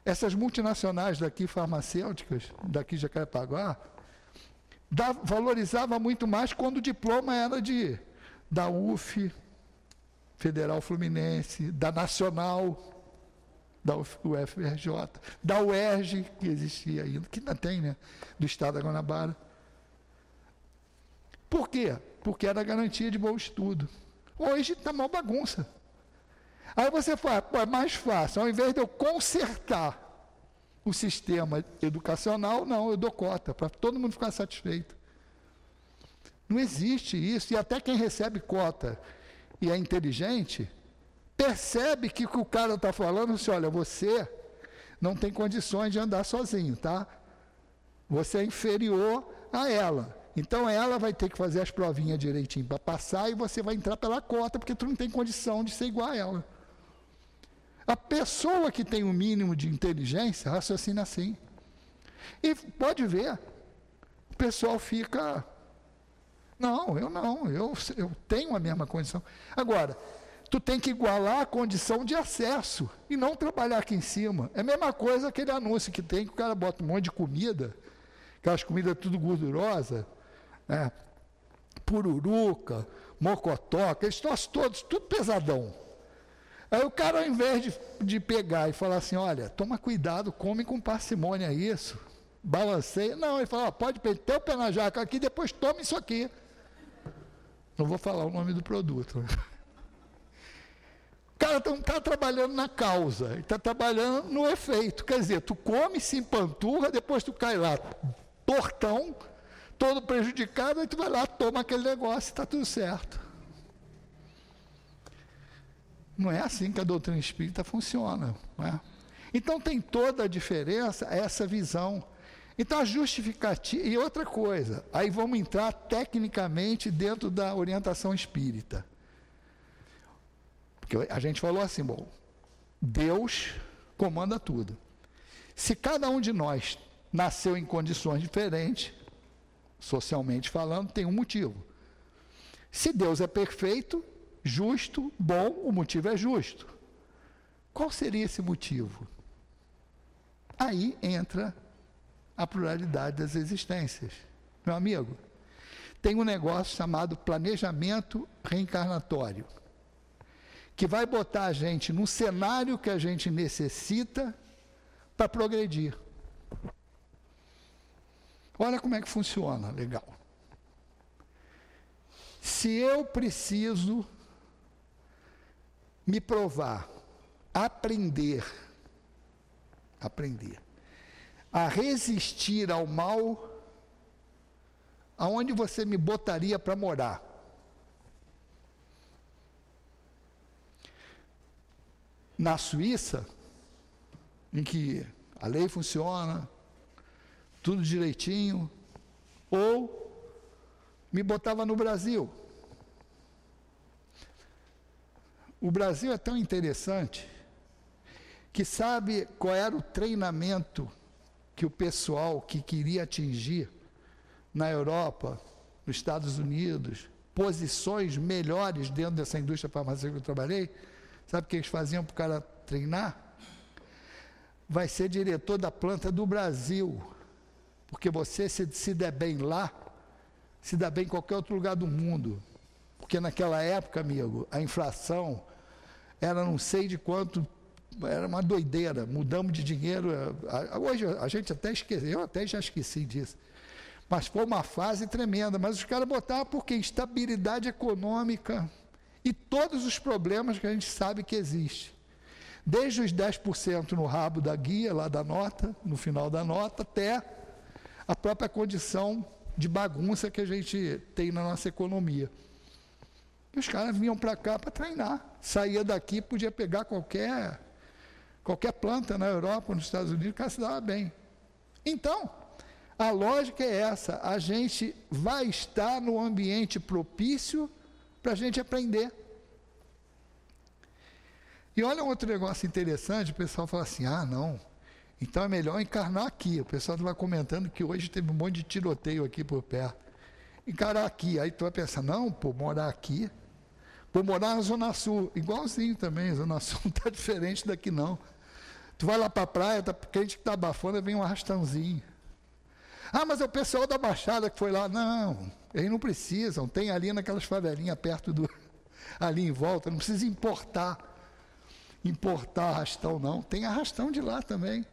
Essas multinacionais daqui, farmacêuticas, daqui de Jacarepaguá, valorizavam muito mais quando o diploma era de, da U F F, Federal Fluminense, da Nacional, da U F R J, da U E R J, que existia ainda, que ainda tem, né? Do estado da Guanabara. Por quê? Porque era garantia de bom estudo. Hoje está mal bagunça. Aí você fala, pô, é mais fácil, ao invés de eu consertar o sistema educacional, não, eu dou cota, para todo mundo ficar satisfeito. Não existe isso, e até quem recebe cota e é inteligente, percebe que o que o cara está falando, assim, olha, você não tem condições de andar sozinho, tá? Você é inferior a ela. Então, ela vai ter que fazer as provinhas direitinho para passar e você vai entrar pela cota, porque tu não tem condição de ser igual a ela. A pessoa que tem o mínimo de inteligência raciocina assim. E pode ver, o pessoal fica... Não, eu não, eu, eu tenho a mesma condição. Agora, tu tem que igualar a condição de acesso e não trabalhar aqui em cima. É a mesma coisa aquele anúncio que tem, que o cara bota um monte de comida, aquelas comidas tudo gordurosas, é, pururuca, mocotoca, eles estão todos, tudo pesadão. Aí o cara, ao invés de, de pegar e falar assim, olha, toma cuidado, come com parcimônia isso, balanceio. Não, ele falou, ó, pode meter o pé na jaca aqui, depois toma isso aqui. Não vou falar o nome do produto. O cara não está trabalhando na causa, ele está trabalhando no efeito. Quer dizer, tu come, se empanturra, depois tu cai lá, tortão, todo prejudicado, aí tu vai lá, toma aquele negócio e está tudo certo. Não é assim que a doutrina espírita funciona. Não é? Então tem toda a diferença essa visão. Então a justificativa... E outra coisa, aí vamos entrar tecnicamente dentro da orientação espírita. Porque a gente falou assim, bom, Deus comanda tudo. Se cada um de nós nasceu em condições diferentes, socialmente falando, tem um motivo. Se Deus é perfeito, justo, bom, o motivo é justo. Qual seria esse motivo? Aí entra a pluralidade das existências. Meu amigo, tem um negócio chamado planejamento reencarnatório, que vai botar a gente no cenário que a gente necessita para progredir. Olha como é que funciona, legal. Se eu preciso me provar, aprender, aprender a resistir ao mal, aonde você me botaria para morar? Na Suíça, em que a lei funciona, tudo direitinho, ou me botava no Brasil. O Brasil é tão interessante que sabe qual era o treinamento que o pessoal que queria atingir na Europa, nos Estados Unidos, posições melhores dentro dessa indústria farmacêutica que eu trabalhei, sabe o que eles faziam para o cara treinar? Vai ser diretor da planta do Brasil, porque você se, se der bem lá, se dá bem em qualquer outro lugar do mundo, porque naquela época, amigo, a inflação era não sei de quanto, era uma doideira, mudamos de dinheiro, hoje a gente até esquece, eu até já esqueci disso, mas foi uma fase tremenda, mas os caras botavam porque instabilidade econômica e todos os problemas que a gente sabe que existe. Desde os dez por cento no rabo da guia, lá da nota, no final da nota, até a própria condição de bagunça que a gente tem na nossa economia. E os caras vinham para cá para treinar. Saía daqui, podia pegar qualquer, qualquer planta na Europa, nos Estados Unidos, o cara se dava bem. Então, a lógica é essa. A gente vai estar no ambiente propício para a gente aprender. E olha um outro negócio interessante, o pessoal fala assim, ah, não, então é melhor encarnar aqui. O pessoal estava comentando que hoje teve um monte de tiroteio aqui por perto. Encarar aqui, aí tu vai pensar, não, pô, morar aqui, pô, morar na Zona Sul, igualzinho também, a Zona Sul não está diferente daqui não. Tu vai lá para a praia, tá crente que está abafando, vem um arrastãozinho. Ah, mas é o pessoal da Baixada que foi lá. Não, eles não precisam, tem ali naquelas favelinhas perto do... ali em volta, não precisa importar. Importar arrastão, não. Tem arrastão de lá também.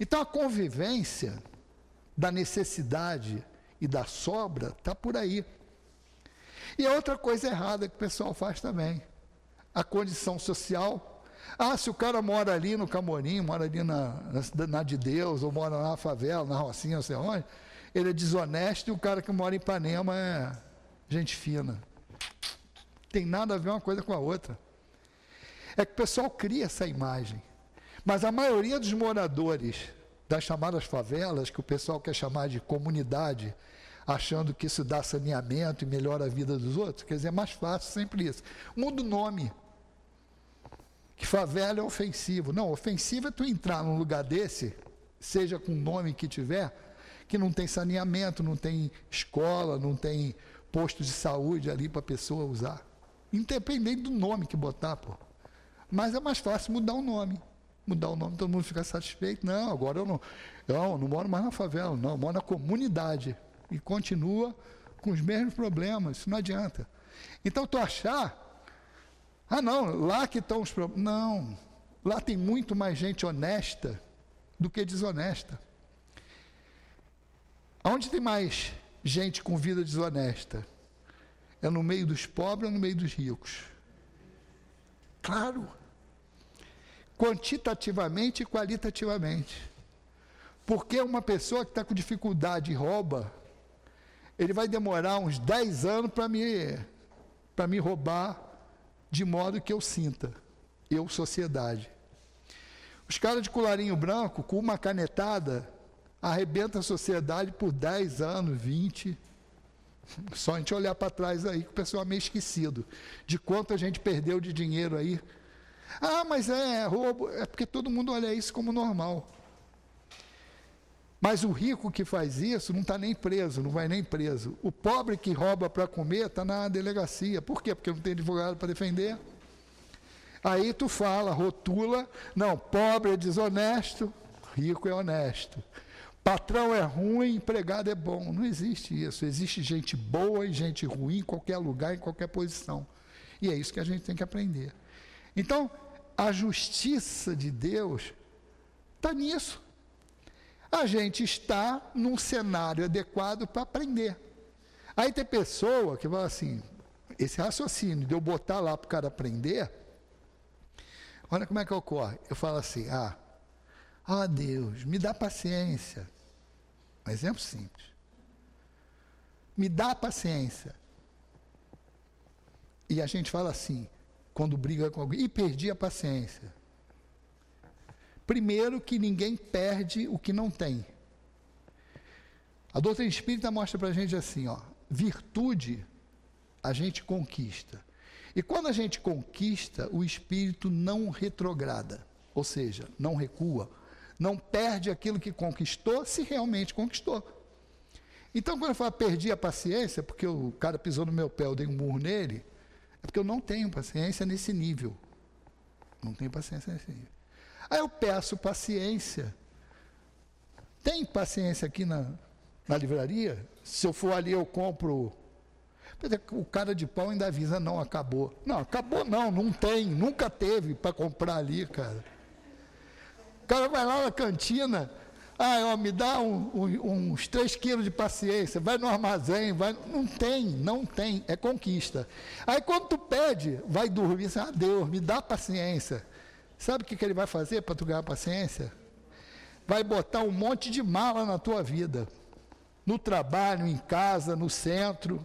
Então, a convivência da necessidade e da sobra está por aí. E a outra coisa errada que o pessoal faz também, a condição social. Ah, se o cara mora ali no Camorim, mora ali na, na, na de Deus, ou mora na favela, na Rocinha, não sei onde, ele é desonesto e o cara que mora em Ipanema é gente fina. Tem nada a ver uma coisa com a outra. É que o pessoal cria essa imagem. Mas a maioria dos moradores das chamadas favelas, que o pessoal quer chamar de comunidade, achando que isso dá saneamento e melhora a vida dos outros, quer dizer, é mais fácil sempre isso. Muda o nome. Que favela é ofensivo. Não, ofensivo é tu entrar num lugar desse, seja com o nome que tiver, que não tem saneamento, não tem escola, não tem posto de saúde ali para a pessoa usar. Independente do nome que botar, pô. Mas é mais fácil mudar o nome. Mudar o nome, todo mundo fica satisfeito. Não, agora eu não, eu não moro mais na favela, não, eu moro na comunidade. E continua com os mesmos problemas, isso não adianta. Então, tu achar... Ah, não, lá que estão os problemas... Não, lá tem muito mais gente honesta do que desonesta. Onde tem mais gente com vida desonesta? É no meio dos pobres ou no meio dos ricos? Claro. Quantitativamente e qualitativamente. Porque uma pessoa que está com dificuldade e rouba, ele vai demorar uns dez anos para me, para me roubar de modo que eu sinta. Eu, sociedade. Os caras de colarinho branco, com uma canetada, arrebenta a sociedade por dez anos, vinte. Só a gente olhar para trás aí, que o pessoal é meio esquecido. De quanto a gente perdeu de dinheiro aí. Ah, mas é roubo. É porque todo mundo olha isso como normal. Mas o rico que faz isso não está nem preso, não vai nem preso. O pobre que rouba para comer está na delegacia. Por quê? Porque não tem advogado para defender. Aí tu fala, rotula, não, pobre é desonesto, rico é honesto. Patrão é ruim, empregado é bom. Não existe isso. Existe gente boa e gente ruim em qualquer lugar, em qualquer posição. E é isso que a gente tem que aprender. Então, a justiça de Deus está nisso. A gente está num cenário adequado para aprender. Aí tem pessoa que vai assim, esse raciocínio de eu botar lá para o cara aprender, olha como é que ocorre. Eu falo assim, ah, ah, Deus, me dá paciência. Um exemplo simples. Me dá paciência. E a gente fala assim, quando briga com alguém, e perdi a paciência. Primeiro que ninguém perde o que não tem. A doutrina espírita mostra para a gente assim, ó, virtude a gente conquista. E quando a gente conquista, o espírito não retrograda, ou seja, não recua, não perde aquilo que conquistou, se realmente conquistou. Então, quando eu falo perdi a paciência, porque o cara pisou no meu pé, eu dei um murro nele, é porque eu não tenho paciência nesse nível. Não tenho paciência nesse nível. Aí eu peço paciência. Tem paciência aqui na, na livraria? Se eu for ali, eu compro. O cara de pau ainda avisa, não, acabou. Não, acabou não, não tem, nunca teve para comprar ali, cara. O cara vai lá na cantina, ah, ó, me dá um, um, uns três quilos de paciência, vai no armazém, vai. Não tem, não tem, é conquista. Aí quando tu pede, vai dormir, ah, Deus, me dá paciência. Sabe o que, que ele vai fazer para tu ganhar paciência? Vai botar um monte de mala na tua vida. No trabalho, em casa, no centro.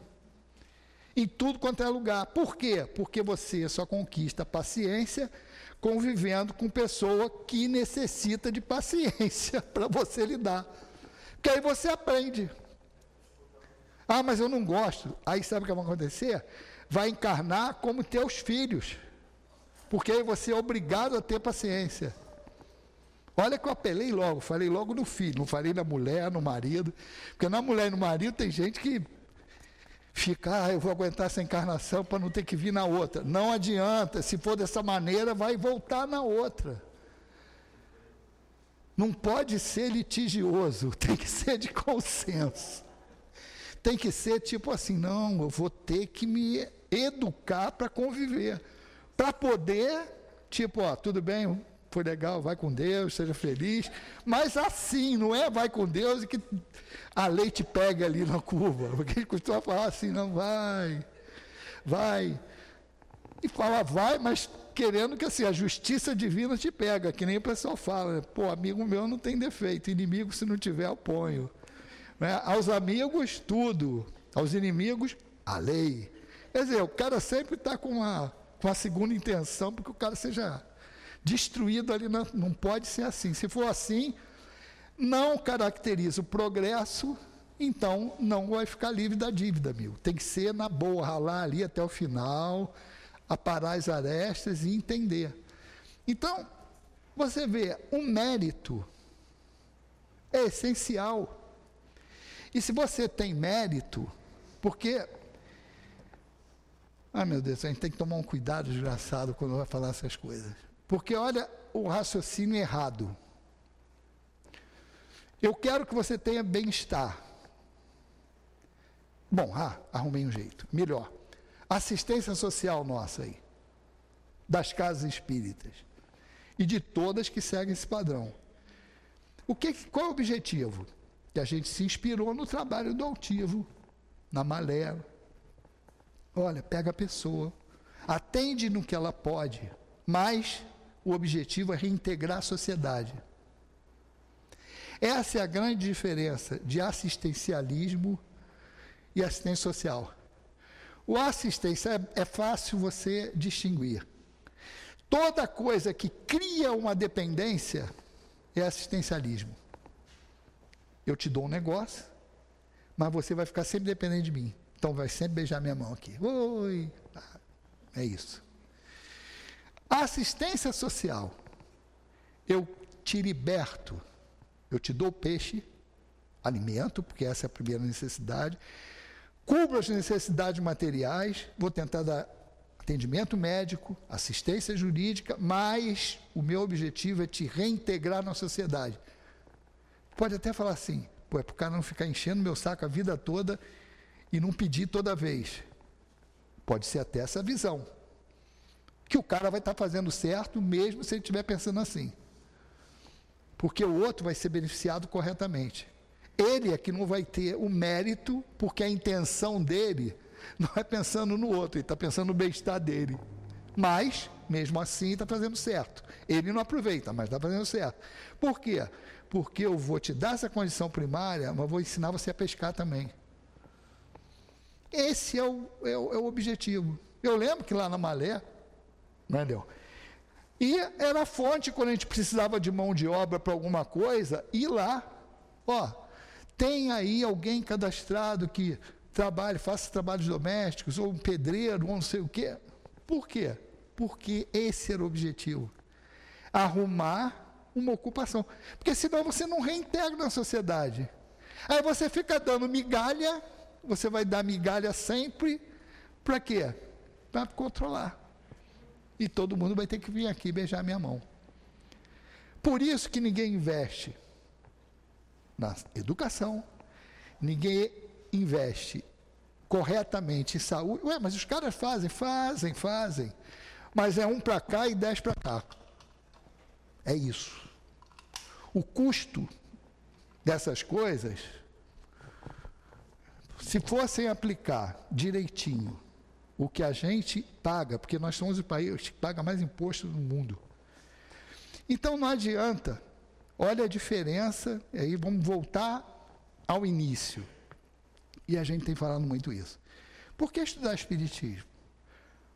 Em tudo quanto é lugar. Por quê? Porque você só conquista paciência convivendo com pessoa que necessita de paciência para você lidar. Porque aí você aprende. Ah, mas eu não gosto. Aí sabe o que vai acontecer? Vai encarnar como teus filhos. Porque aí você é obrigado a ter paciência. Olha que eu apelei logo, falei logo no filho, não falei na mulher, no marido. Porque na mulher e no marido tem gente que fica, ah, eu vou aguentar essa encarnação para não ter que vir na outra. Não adianta, se for dessa maneira, vai voltar na outra. Não pode ser litigioso, tem que ser de consenso. Tem que ser tipo assim, não, eu vou ter que me educar para conviver. Para poder, tipo, ó, tudo bem, foi legal, vai com Deus, seja feliz. Mas assim, não é vai com Deus e que a lei te pega ali na curva. Porque ele costuma falar assim, não, vai, vai. E fala vai, mas querendo que assim, a justiça divina te pega, que nem o pessoal fala, né? Pô, amigo meu não tem defeito, inimigo se não tiver eu ponho. Né? Aos amigos, tudo. Aos inimigos, a lei. Quer dizer, o cara sempre está com uma... com a segunda intenção, porque o cara seja destruído ali, não, não pode ser assim. Se for assim, não caracteriza o progresso, então não vai ficar livre da dívida, amigo. Tem que ser na boa, ralar ali até o final, aparar as arestas e entender. Então, você vê, o mérito é essencial. E se você tem mérito, porque... Ah, meu Deus, a gente tem que tomar um cuidado desgraçado quando vai falar essas coisas. Porque olha o raciocínio errado. Eu quero que você tenha bem-estar. Bom, ah, arrumei um jeito. Melhor. Assistência social nossa aí. Das casas espíritas. E de todas que seguem esse padrão. O que, qual é o objetivo? que a gente se inspirou no trabalho do Altivo, na Malé. Olha, pega a pessoa, atende no que ela pode, mas o objetivo é reintegrar a sociedade. Essa é a grande diferença de assistencialismo e assistência social. O assistência é, é fácil você distinguir. Toda coisa que cria uma dependência é assistencialismo. Eu te dou um negócio, mas você vai ficar sempre dependente de mim. Então vai sempre beijar minha mão aqui. Oi! É isso. Assistência social. Eu te liberto. Eu te dou peixe, alimento, porque essa é a primeira necessidade. Cubro as necessidades materiais, vou tentar dar atendimento médico, assistência jurídica, mas o meu objetivo é te reintegrar na sociedade. Pode até falar assim, pô, é para o cara não ficar enchendo meu saco a vida toda e não pedir toda vez. Pode ser até essa visão, que o cara vai estar fazendo certo mesmo se ele estiver pensando assim. Porque o outro vai ser beneficiado corretamente. Ele é que não vai ter o mérito, porque a intenção dele não é pensando no outro, ele está pensando no bem-estar dele. Mas, mesmo assim, está fazendo certo. Ele não aproveita, mas está fazendo certo. Por quê? Porque eu vou te dar essa condição primária, mas vou ensinar você a pescar também. Esse é o, é o, é o objetivo. Eu lembro que lá na Malé, né, Léo? E era a fonte, quando a gente precisava de mão de obra para alguma coisa, ir lá, ó, tem aí alguém cadastrado que trabalha, faça trabalhos domésticos, ou um pedreiro, ou não sei o quê. Por quê? Porque esse era o objetivo. Arrumar uma ocupação. Porque senão você não reintegra na sociedade. Aí você fica dando migalha, você vai dar migalha sempre, para quê? Para controlar. E todo mundo vai ter que vir aqui beijar minha mão. Por isso que ninguém investe na educação, ninguém investe corretamente em saúde. Ué, mas os caras fazem, fazem, fazem. Mas é um para cá e dez para cá. É isso. O custo dessas coisas, se fossem aplicar direitinho, o que a gente paga, porque nós somos o país que paga mais imposto no mundo. Então não adianta. Olha a diferença, aí vamos voltar ao início. E a gente tem falado muito isso. Por que estudar espiritismo?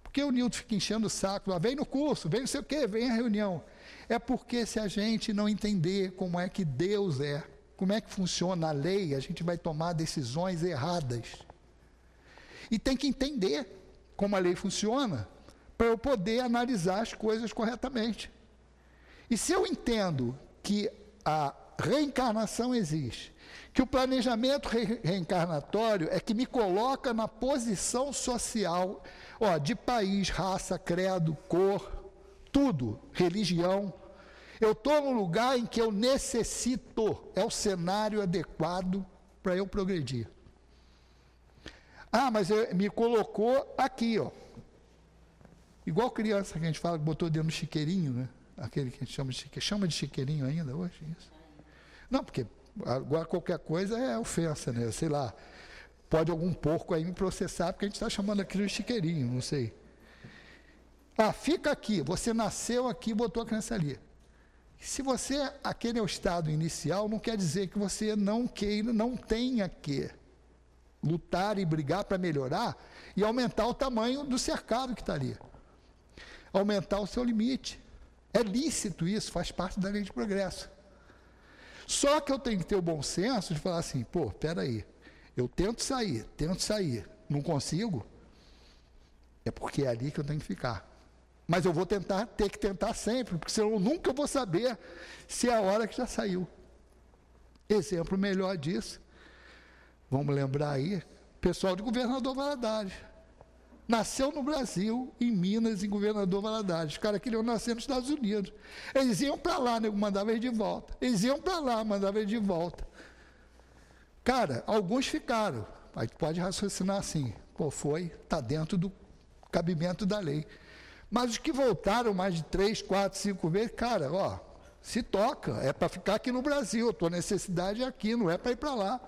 Porque o Nilton fica enchendo o saco, lá vem no curso, vem não sei o quê, vem a reunião. É porque se a gente não entender como é que Deus é, como é que funciona a lei, a gente vai tomar decisões erradas. E tem que entender como a lei funciona, para eu poder analisar as coisas corretamente. E se eu entendo que a reencarnação existe, que o planejamento re- reencarnatório é que me coloca na posição social, ó, de país, raça, credo, cor, tudo, religião, eu estou num lugar em que eu necessito, é o cenário adequado para eu progredir. Ah, mas eu, me colocou aqui, ó. Igual criança que a gente fala que botou dentro do chiqueirinho, né? Aquele que a gente chama de chiqueirinho. Chama de chiqueirinho ainda hoje? Isso? Não, porque agora qualquer coisa é ofensa, né? Sei lá, pode algum porco aí me processar porque a gente está chamando aquilo de chiqueirinho, não sei. Ah, fica aqui, você nasceu aqui e botou a criança ali. Se você, aquele é o estado inicial, não quer dizer que você não queira, não tenha que lutar e brigar para melhorar e aumentar o tamanho do cercado que está ali. Aumentar o seu limite. É lícito isso, faz parte da lei de progresso. Só que eu tenho que ter o bom senso de falar assim, pô, peraí, eu tento sair, tento sair, não consigo, é porque é ali que eu tenho que ficar. Mas eu vou tentar, ter que tentar sempre, porque senão eu nunca vou saber se é a hora que já saiu. Exemplo melhor disso, vamos lembrar aí, pessoal de Governador Valadares. Nasceu no Brasil, em Minas, em Governador Valadares. Os caras queriam nascer nos Estados Unidos. Eles iam para lá, nego, mandava eles de volta. Eles iam para lá, mandava eles de volta. Cara, alguns ficaram. Aí tu pode raciocinar assim, pô, foi, está dentro do cabimento da lei. Mas os que voltaram mais de três, quatro, cinco vezes, cara, ó, se toca, é para ficar aqui no Brasil, a tua necessidade é aqui, não é para ir para lá.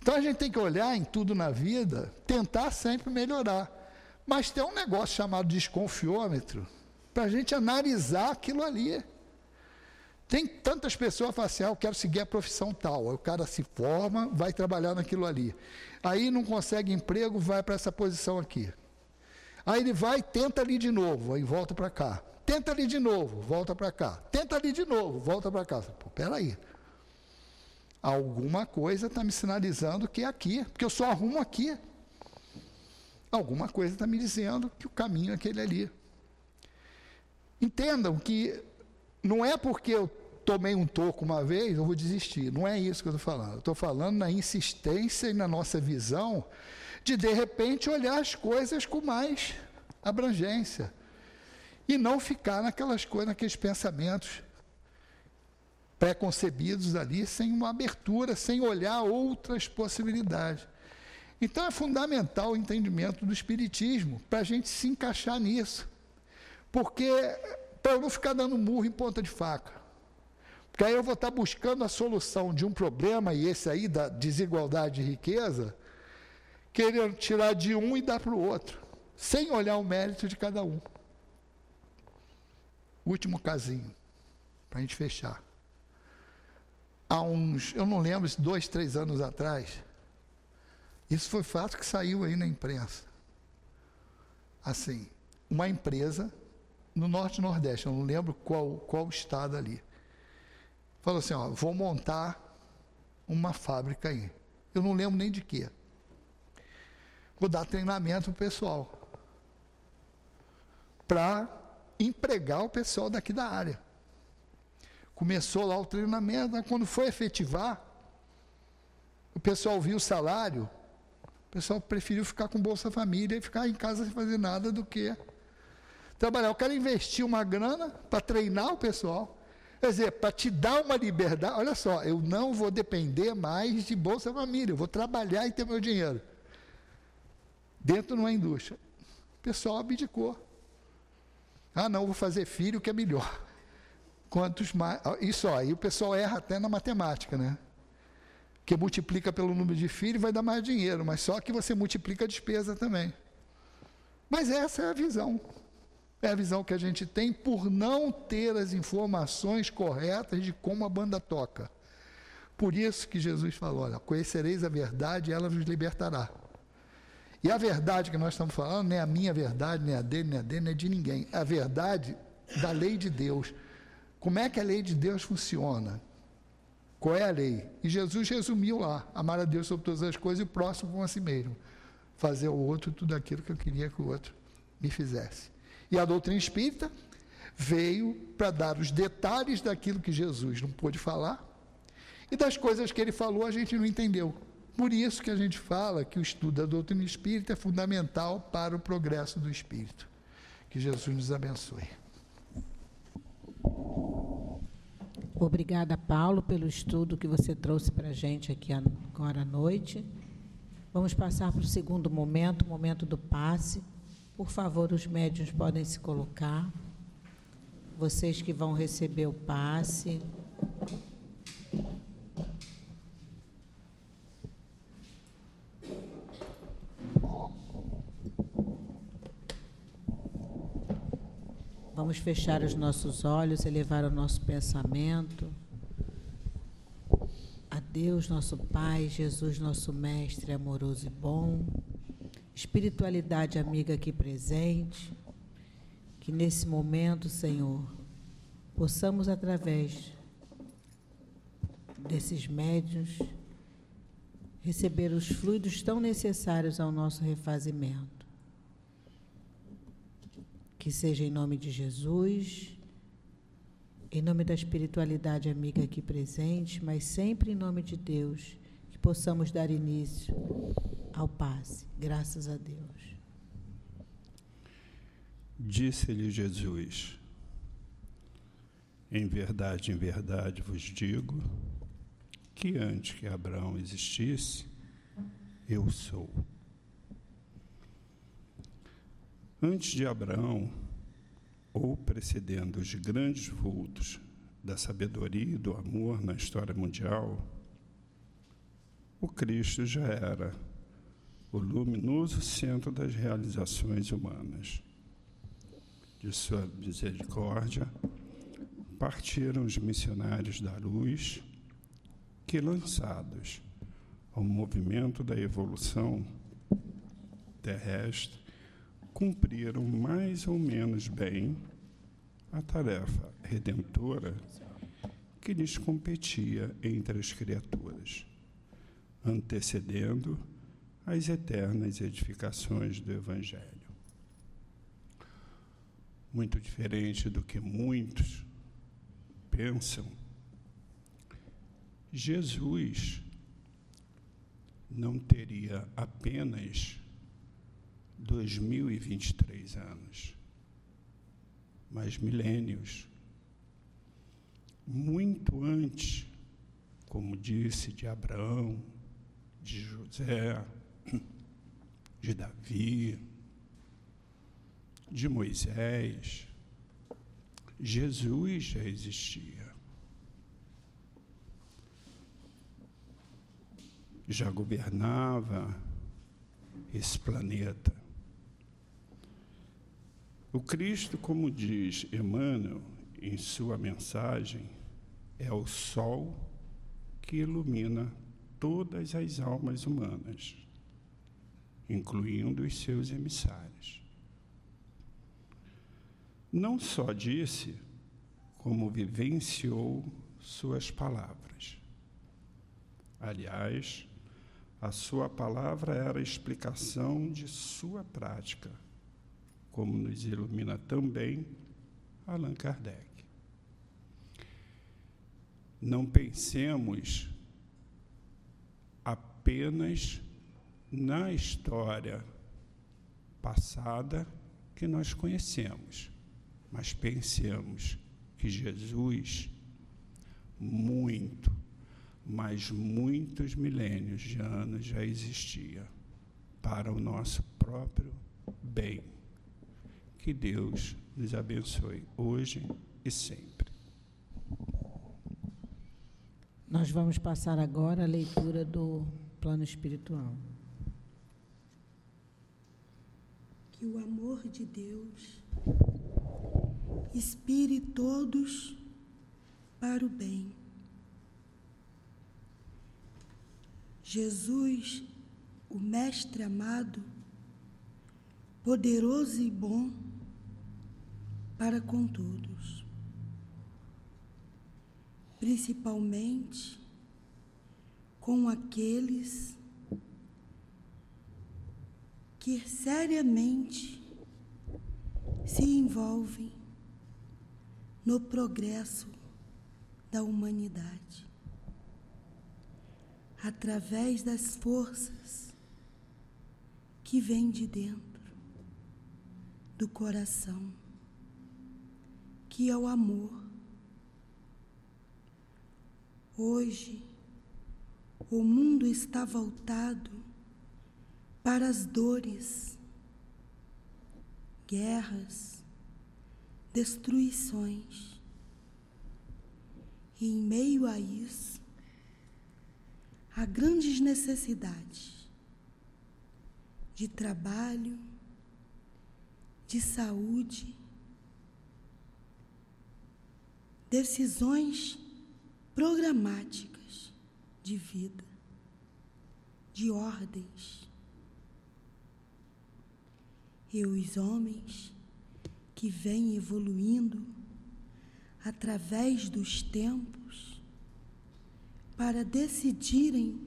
Então a gente tem que olhar em tudo na vida, tentar sempre melhorar. Mas tem um negócio chamado desconfiômetro, para a gente analisar aquilo ali. Tem tantas pessoas que falam assim, ah, eu quero seguir a profissão tal. Aí o cara se forma, vai trabalhar naquilo ali. Aí não consegue emprego, vai para essa posição aqui. Aí ele vai, tenta ali de novo, aí volta para cá. Tenta ali de novo, volta para cá. Tenta ali de novo, volta para cá. Pô, peraí. Alguma coisa está me sinalizando que é aqui, porque eu só arrumo aqui. Alguma coisa está me dizendo que o caminho é aquele ali. Entendam que não é porque eu tomei um toco uma vez, eu vou desistir. Não é isso que eu estou falando. Eu estou falando na insistência e na nossa visão de, de repente, olhar as coisas com mais abrangência. E não ficar naquelas coisas, naqueles pensamentos pré-concebidos ali, sem uma abertura, sem olhar outras possibilidades. Então é fundamental o entendimento do Espiritismo, para a gente se encaixar nisso. Porque, para eu não ficar dando murro em ponta de faca, porque aí eu vou estar buscando a solução de um problema, e esse aí da desigualdade de riqueza, querendo tirar de um e dar para o outro, sem olhar o mérito de cada um. Último casinho, para a gente fechar. Há uns, eu não lembro, dois, três anos atrás, isso foi fato que saiu aí na imprensa. Assim, uma empresa no Norte e Nordeste, eu não lembro qual, qual estado ali, falou assim, ó, vou montar uma fábrica aí. Eu não lembro nem de quê. Vou dar treinamento pro pessoal, para empregar o pessoal daqui da área. Começou lá o treinamento, quando foi efetivar, o pessoal viu o salário, o pessoal preferiu ficar com Bolsa Família e ficar em casa sem fazer nada do que trabalhar. O cara investiu uma grana para treinar o pessoal, quer dizer, para te dar uma liberdade. Olha só, eu não vou depender mais de Bolsa Família, eu vou trabalhar e ter meu dinheiro. Dentro de uma indústria. O pessoal abdicou. Ah, não, vou fazer filho que é melhor. Quantos mais... Isso aí o pessoal erra até na matemática, né? Porque multiplica pelo número de filhos vai dar mais dinheiro, mas só que você multiplica a despesa também. Mas essa é a visão. É a visão que a gente tem por não ter as informações corretas de como a banda toca. Por isso que Jesus falou, olha, conhecereis a verdade e ela vos libertará. E a verdade que nós estamos falando não é a minha verdade, nem a dele, nem a dele, nem a de ninguém. É a verdade da lei de Deus. Como é que a lei de Deus funciona? Qual é a lei? E Jesus resumiu lá, amar a Deus sobre todas as coisas e o próximo como a si mesmo. Fazer ao outro tudo aquilo que eu queria que o outro me fizesse. E a doutrina espírita veio para dar os detalhes daquilo que Jesus não pôde falar e das coisas que ele falou a gente não entendeu. Por isso que a gente fala que o estudo da doutrina espírita é fundamental para o progresso do espírito. Que Jesus nos abençoe. Obrigada, Paulo, pelo estudo que você trouxe para a gente aqui agora à noite. Vamos passar para o segundo momento, o momento do passe. Por favor, os médiuns podem se colocar. Vocês que vão receber o passe. Vamos fechar os nossos olhos, elevar o nosso pensamento a Deus, nosso Pai, Jesus, nosso Mestre amoroso e bom, espiritualidade amiga aqui presente, que nesse momento, Senhor, possamos, através desses médiuns, receber os fluidos tão necessários ao nosso refazimento. Que seja em nome de Jesus, em nome da espiritualidade amiga aqui presente, mas sempre em nome de Deus, que possamos dar início ao passe. Graças a Deus. Disse-lhe Jesus, em verdade, em verdade vos digo, que antes que Abraão existisse, eu sou. Antes de Abraão, ou precedendo os grandes vultos da sabedoria e do amor na história mundial, o Cristo já era o luminoso centro das realizações humanas. De sua misericórdia, partiram os missionários da luz que, lançados ao movimento da evolução terrestre, cumpriram mais ou menos bem a tarefa redentora que lhes competia entre as criaturas, antecedendo as eternas edificações do Evangelho. Muito diferente do que muitos pensam, Jesus não teria apenas dois mil e vinte e três anos, mas milênios. Muito antes, como disse, de Abraão, de José, de Davi, de Moisés, Jesus já existia. Já governava esse planeta. O Cristo, como diz Emmanuel em sua mensagem, é o sol que ilumina todas as almas humanas, incluindo os seus emissários. Não só disse, como vivenciou suas palavras. Aliás, a sua palavra era a explicação de sua prática, como nos ilumina também Allan Kardec. Não pensemos apenas na história passada que nós conhecemos, mas pensemos que Jesus, muito, mas muitos milênios de anos já existia para o nosso próprio bem. Que Deus nos abençoe hoje e sempre. Nós vamos passar agora a leitura do plano espiritual. Que o amor de Deus inspire todos para o bem. Jesus, o Mestre amado, poderoso e bom para com todos, principalmente com aqueles que seriamente se envolvem no progresso da humanidade, através das forças que vêm de dentro do coração, que é o amor. Hoje, o mundo está voltado para as dores, guerras, destruições. E, em meio a isso, há grandes necessidades de trabalho, de saúde, decisões programáticas de vida, de ordens. E os homens que vêm evoluindo através dos tempos, para decidirem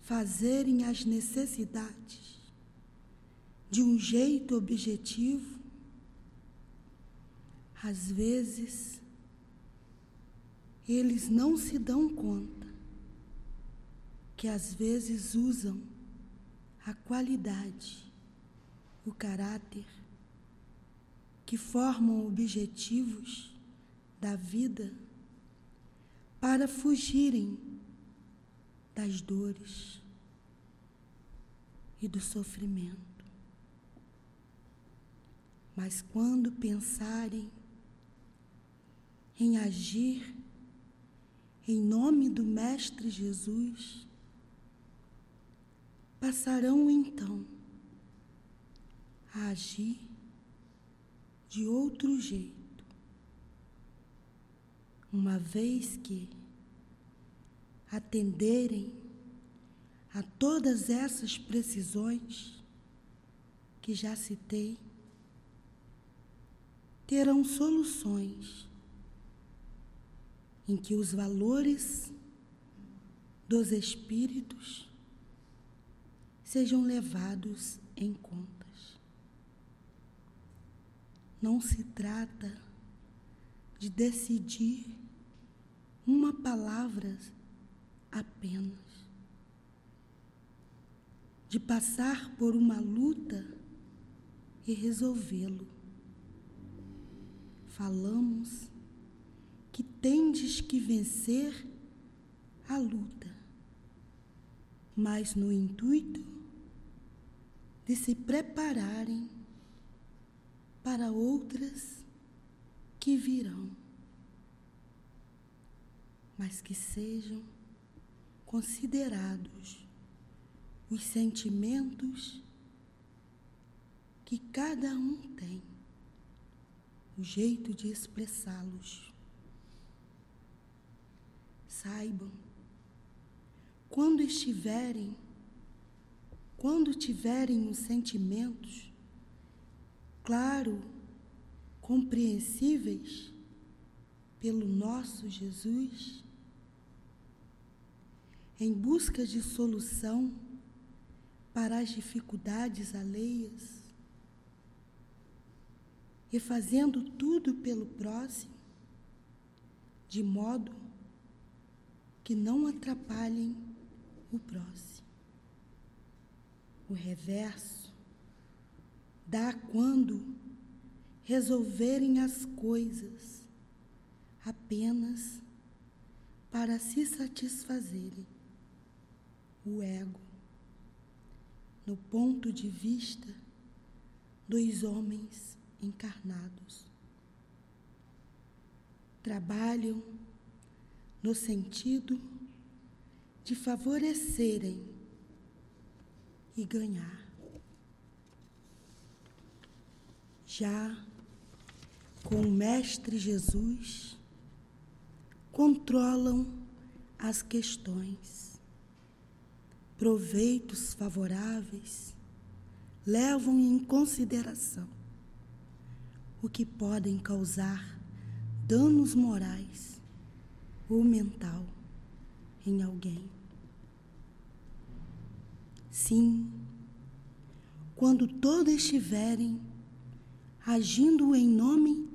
fazerem as necessidades de um jeito objetivo, às vezes eles não se dão conta que às vezes usam a qualidade, o caráter, que formam objetivos da vida para fugirem das dores e do sofrimento. Mas quando pensarem em agir em nome do Mestre Jesus, passarão então a agir de outro jeito, uma vez que atenderem a todas essas precisões que já citei, terão soluções em que os valores dos espíritos sejam levados em contas. Não se trata de decidir uma palavra apenas, de passar por uma luta e resolvê-lo. Falamos que tendes que vencer a luta, mas no intuito de se prepararem para outras que virão, mas que sejam considerados os sentimentos que cada um tem, o jeito de expressá-los. Saibam, quando estiverem, quando tiverem os sentimentos, claro, compreensíveis pelo nosso Jesus, em busca de solução para as dificuldades alheias e fazendo tudo pelo próximo, de modo que não atrapalhem o próximo. O reverso dá quando resolverem as coisas apenas para se satisfazerem. O ego, no ponto de vista dos homens encarnados, trabalham no sentido de favorecerem e ganhar. Já com o Mestre Jesus, controlam as questões. Proveitos favoráveis levam em consideração o que podem causar danos morais ou mental em alguém. Sim, quando todos estiverem agindo em nome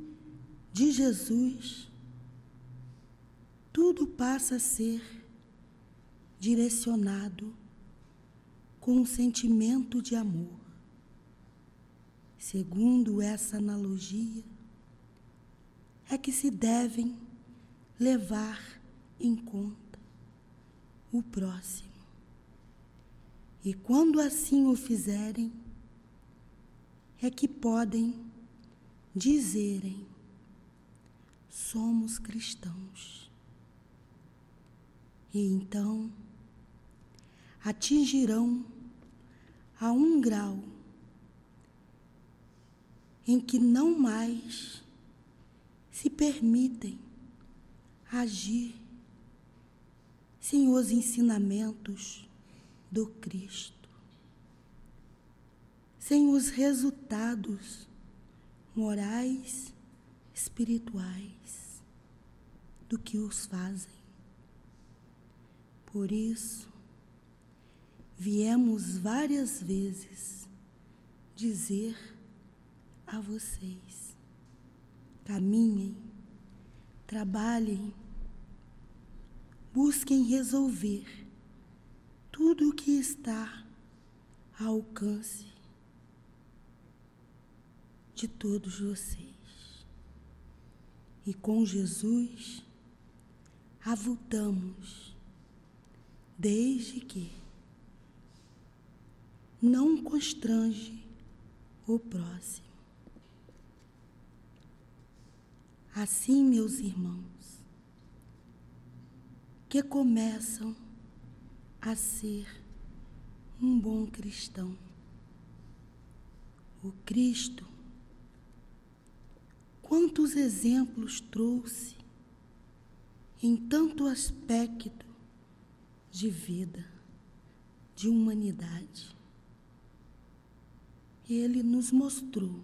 de Jesus, tudo passa a ser direcionado com um sentimento de amor. Segundo essa analogia, é que se devem levar em conta o próximo. E quando assim o fizerem, é que podem dizerem: somos cristãos. E então atingirão a um grau em que não mais se permitem agir sem os ensinamentos do Cristo, sem os resultados morais, espirituais do que os fazem. Por isso, viemos várias vezes dizer a vocês: caminhem, trabalhem, busquem resolver tudo o que está ao alcance de todos vocês. E com Jesus avultamos, desde que não constrange o próximo. Assim, meus irmãos, que começam a ser um bom cristão. O Cristo, quantos exemplos trouxe em tanto aspecto de vida, de humanidade. Ele nos mostrou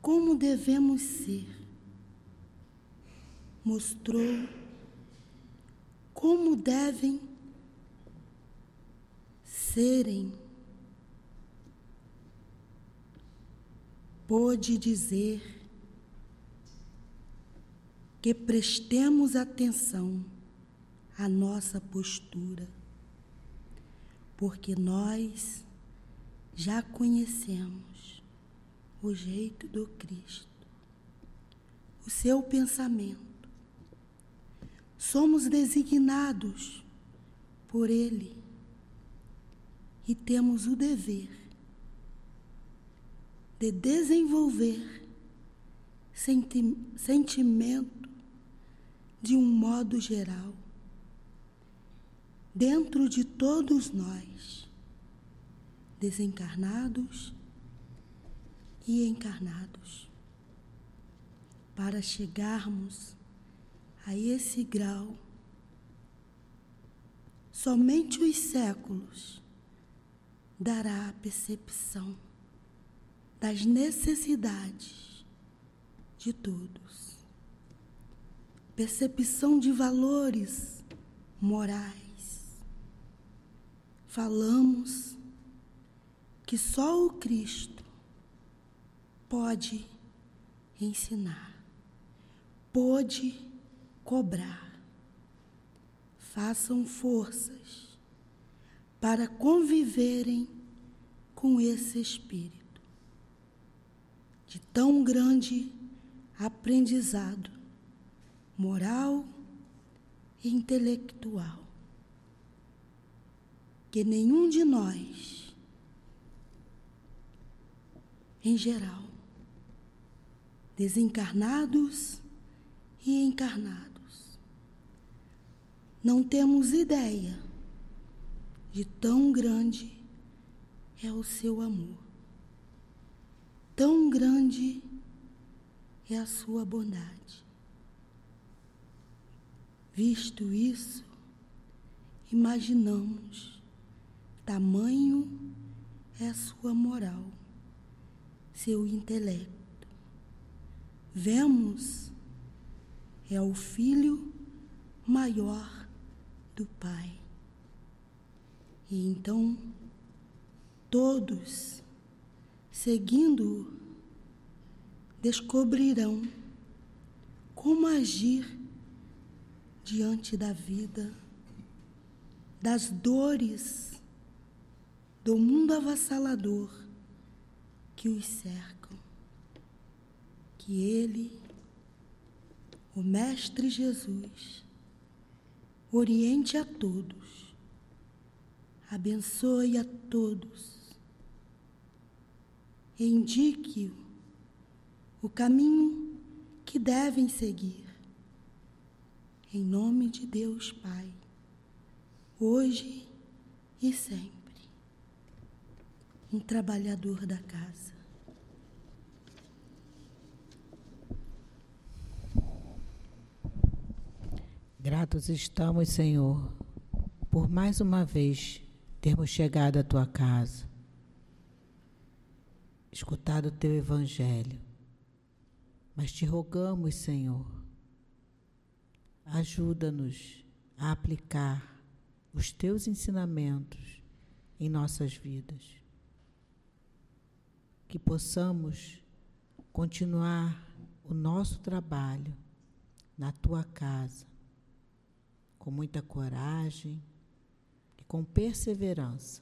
como devemos ser, mostrou como devem serem. Pôde dizer que prestemos atenção à nossa postura, porque nós já conhecemos o jeito do Cristo, o seu pensamento. Somos designados por Ele e temos o dever de desenvolver senti- sentimento de um modo geral dentro de todos nós, desencarnados e encarnados, para chegarmos a esse grau. Somente os séculos dará a percepção das necessidades de todos, percepção de valores morais. Falamos que só o Cristo pode ensinar, pode cobrar. Façam forças para conviverem com esse espírito de tão grande aprendizado moral e intelectual, que nenhum de nós em geral, desencarnados e encarnados, não temos ideia de tão grande é o seu amor, tão grande é a sua bondade. Visto isso, imaginamos tamanho é a sua moral, seu intelecto. Vemos, é o filho maior do Pai. E então, todos, seguindo-o, descobrirão como agir diante da vida, das dores do mundo avassalador que os cercam, que Ele, o Mestre Jesus, oriente a todos, abençoe a todos, indique o caminho que devem seguir. Em nome de Deus Pai, hoje e sempre. Um trabalhador da casa. Gratos estamos, Senhor, por mais uma vez termos chegado à Tua casa, escutado o Teu Evangelho, mas Te rogamos, Senhor, ajuda-nos a aplicar os Teus ensinamentos em nossas vidas, que possamos continuar o nosso trabalho na Tua casa, com muita coragem e com perseverança.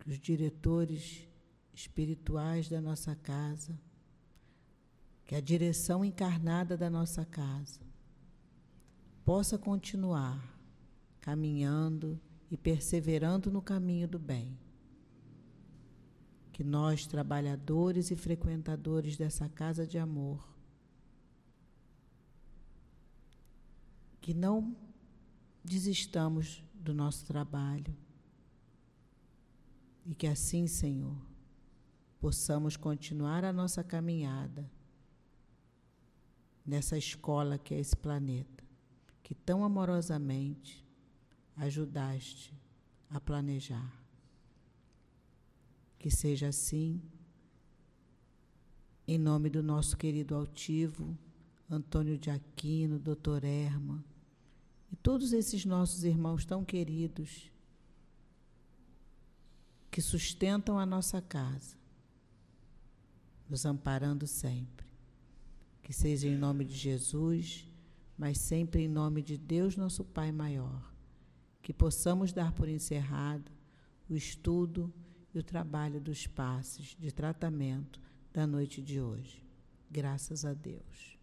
Que os diretores espirituais da nossa casa, que a direção encarnada da nossa casa, possa continuar caminhando e perseverando no caminho do bem. Que que nós, trabalhadores e frequentadores dessa casa de amor, que não desistamos do nosso trabalho e que assim, Senhor, possamos continuar a nossa caminhada nessa escola que é esse planeta, que tão amorosamente ajudaste a planejar. Que seja assim, em nome do nosso querido altivo, Antônio de Aquino, doutor Hermann, e todos esses nossos irmãos tão queridos que sustentam a nossa casa, nos amparando sempre. Que seja em nome de Jesus, mas sempre em nome de Deus, nosso Pai maior, que possamos dar por encerrado o estudo e o trabalho dos passes de tratamento da noite de hoje. Graças a Deus.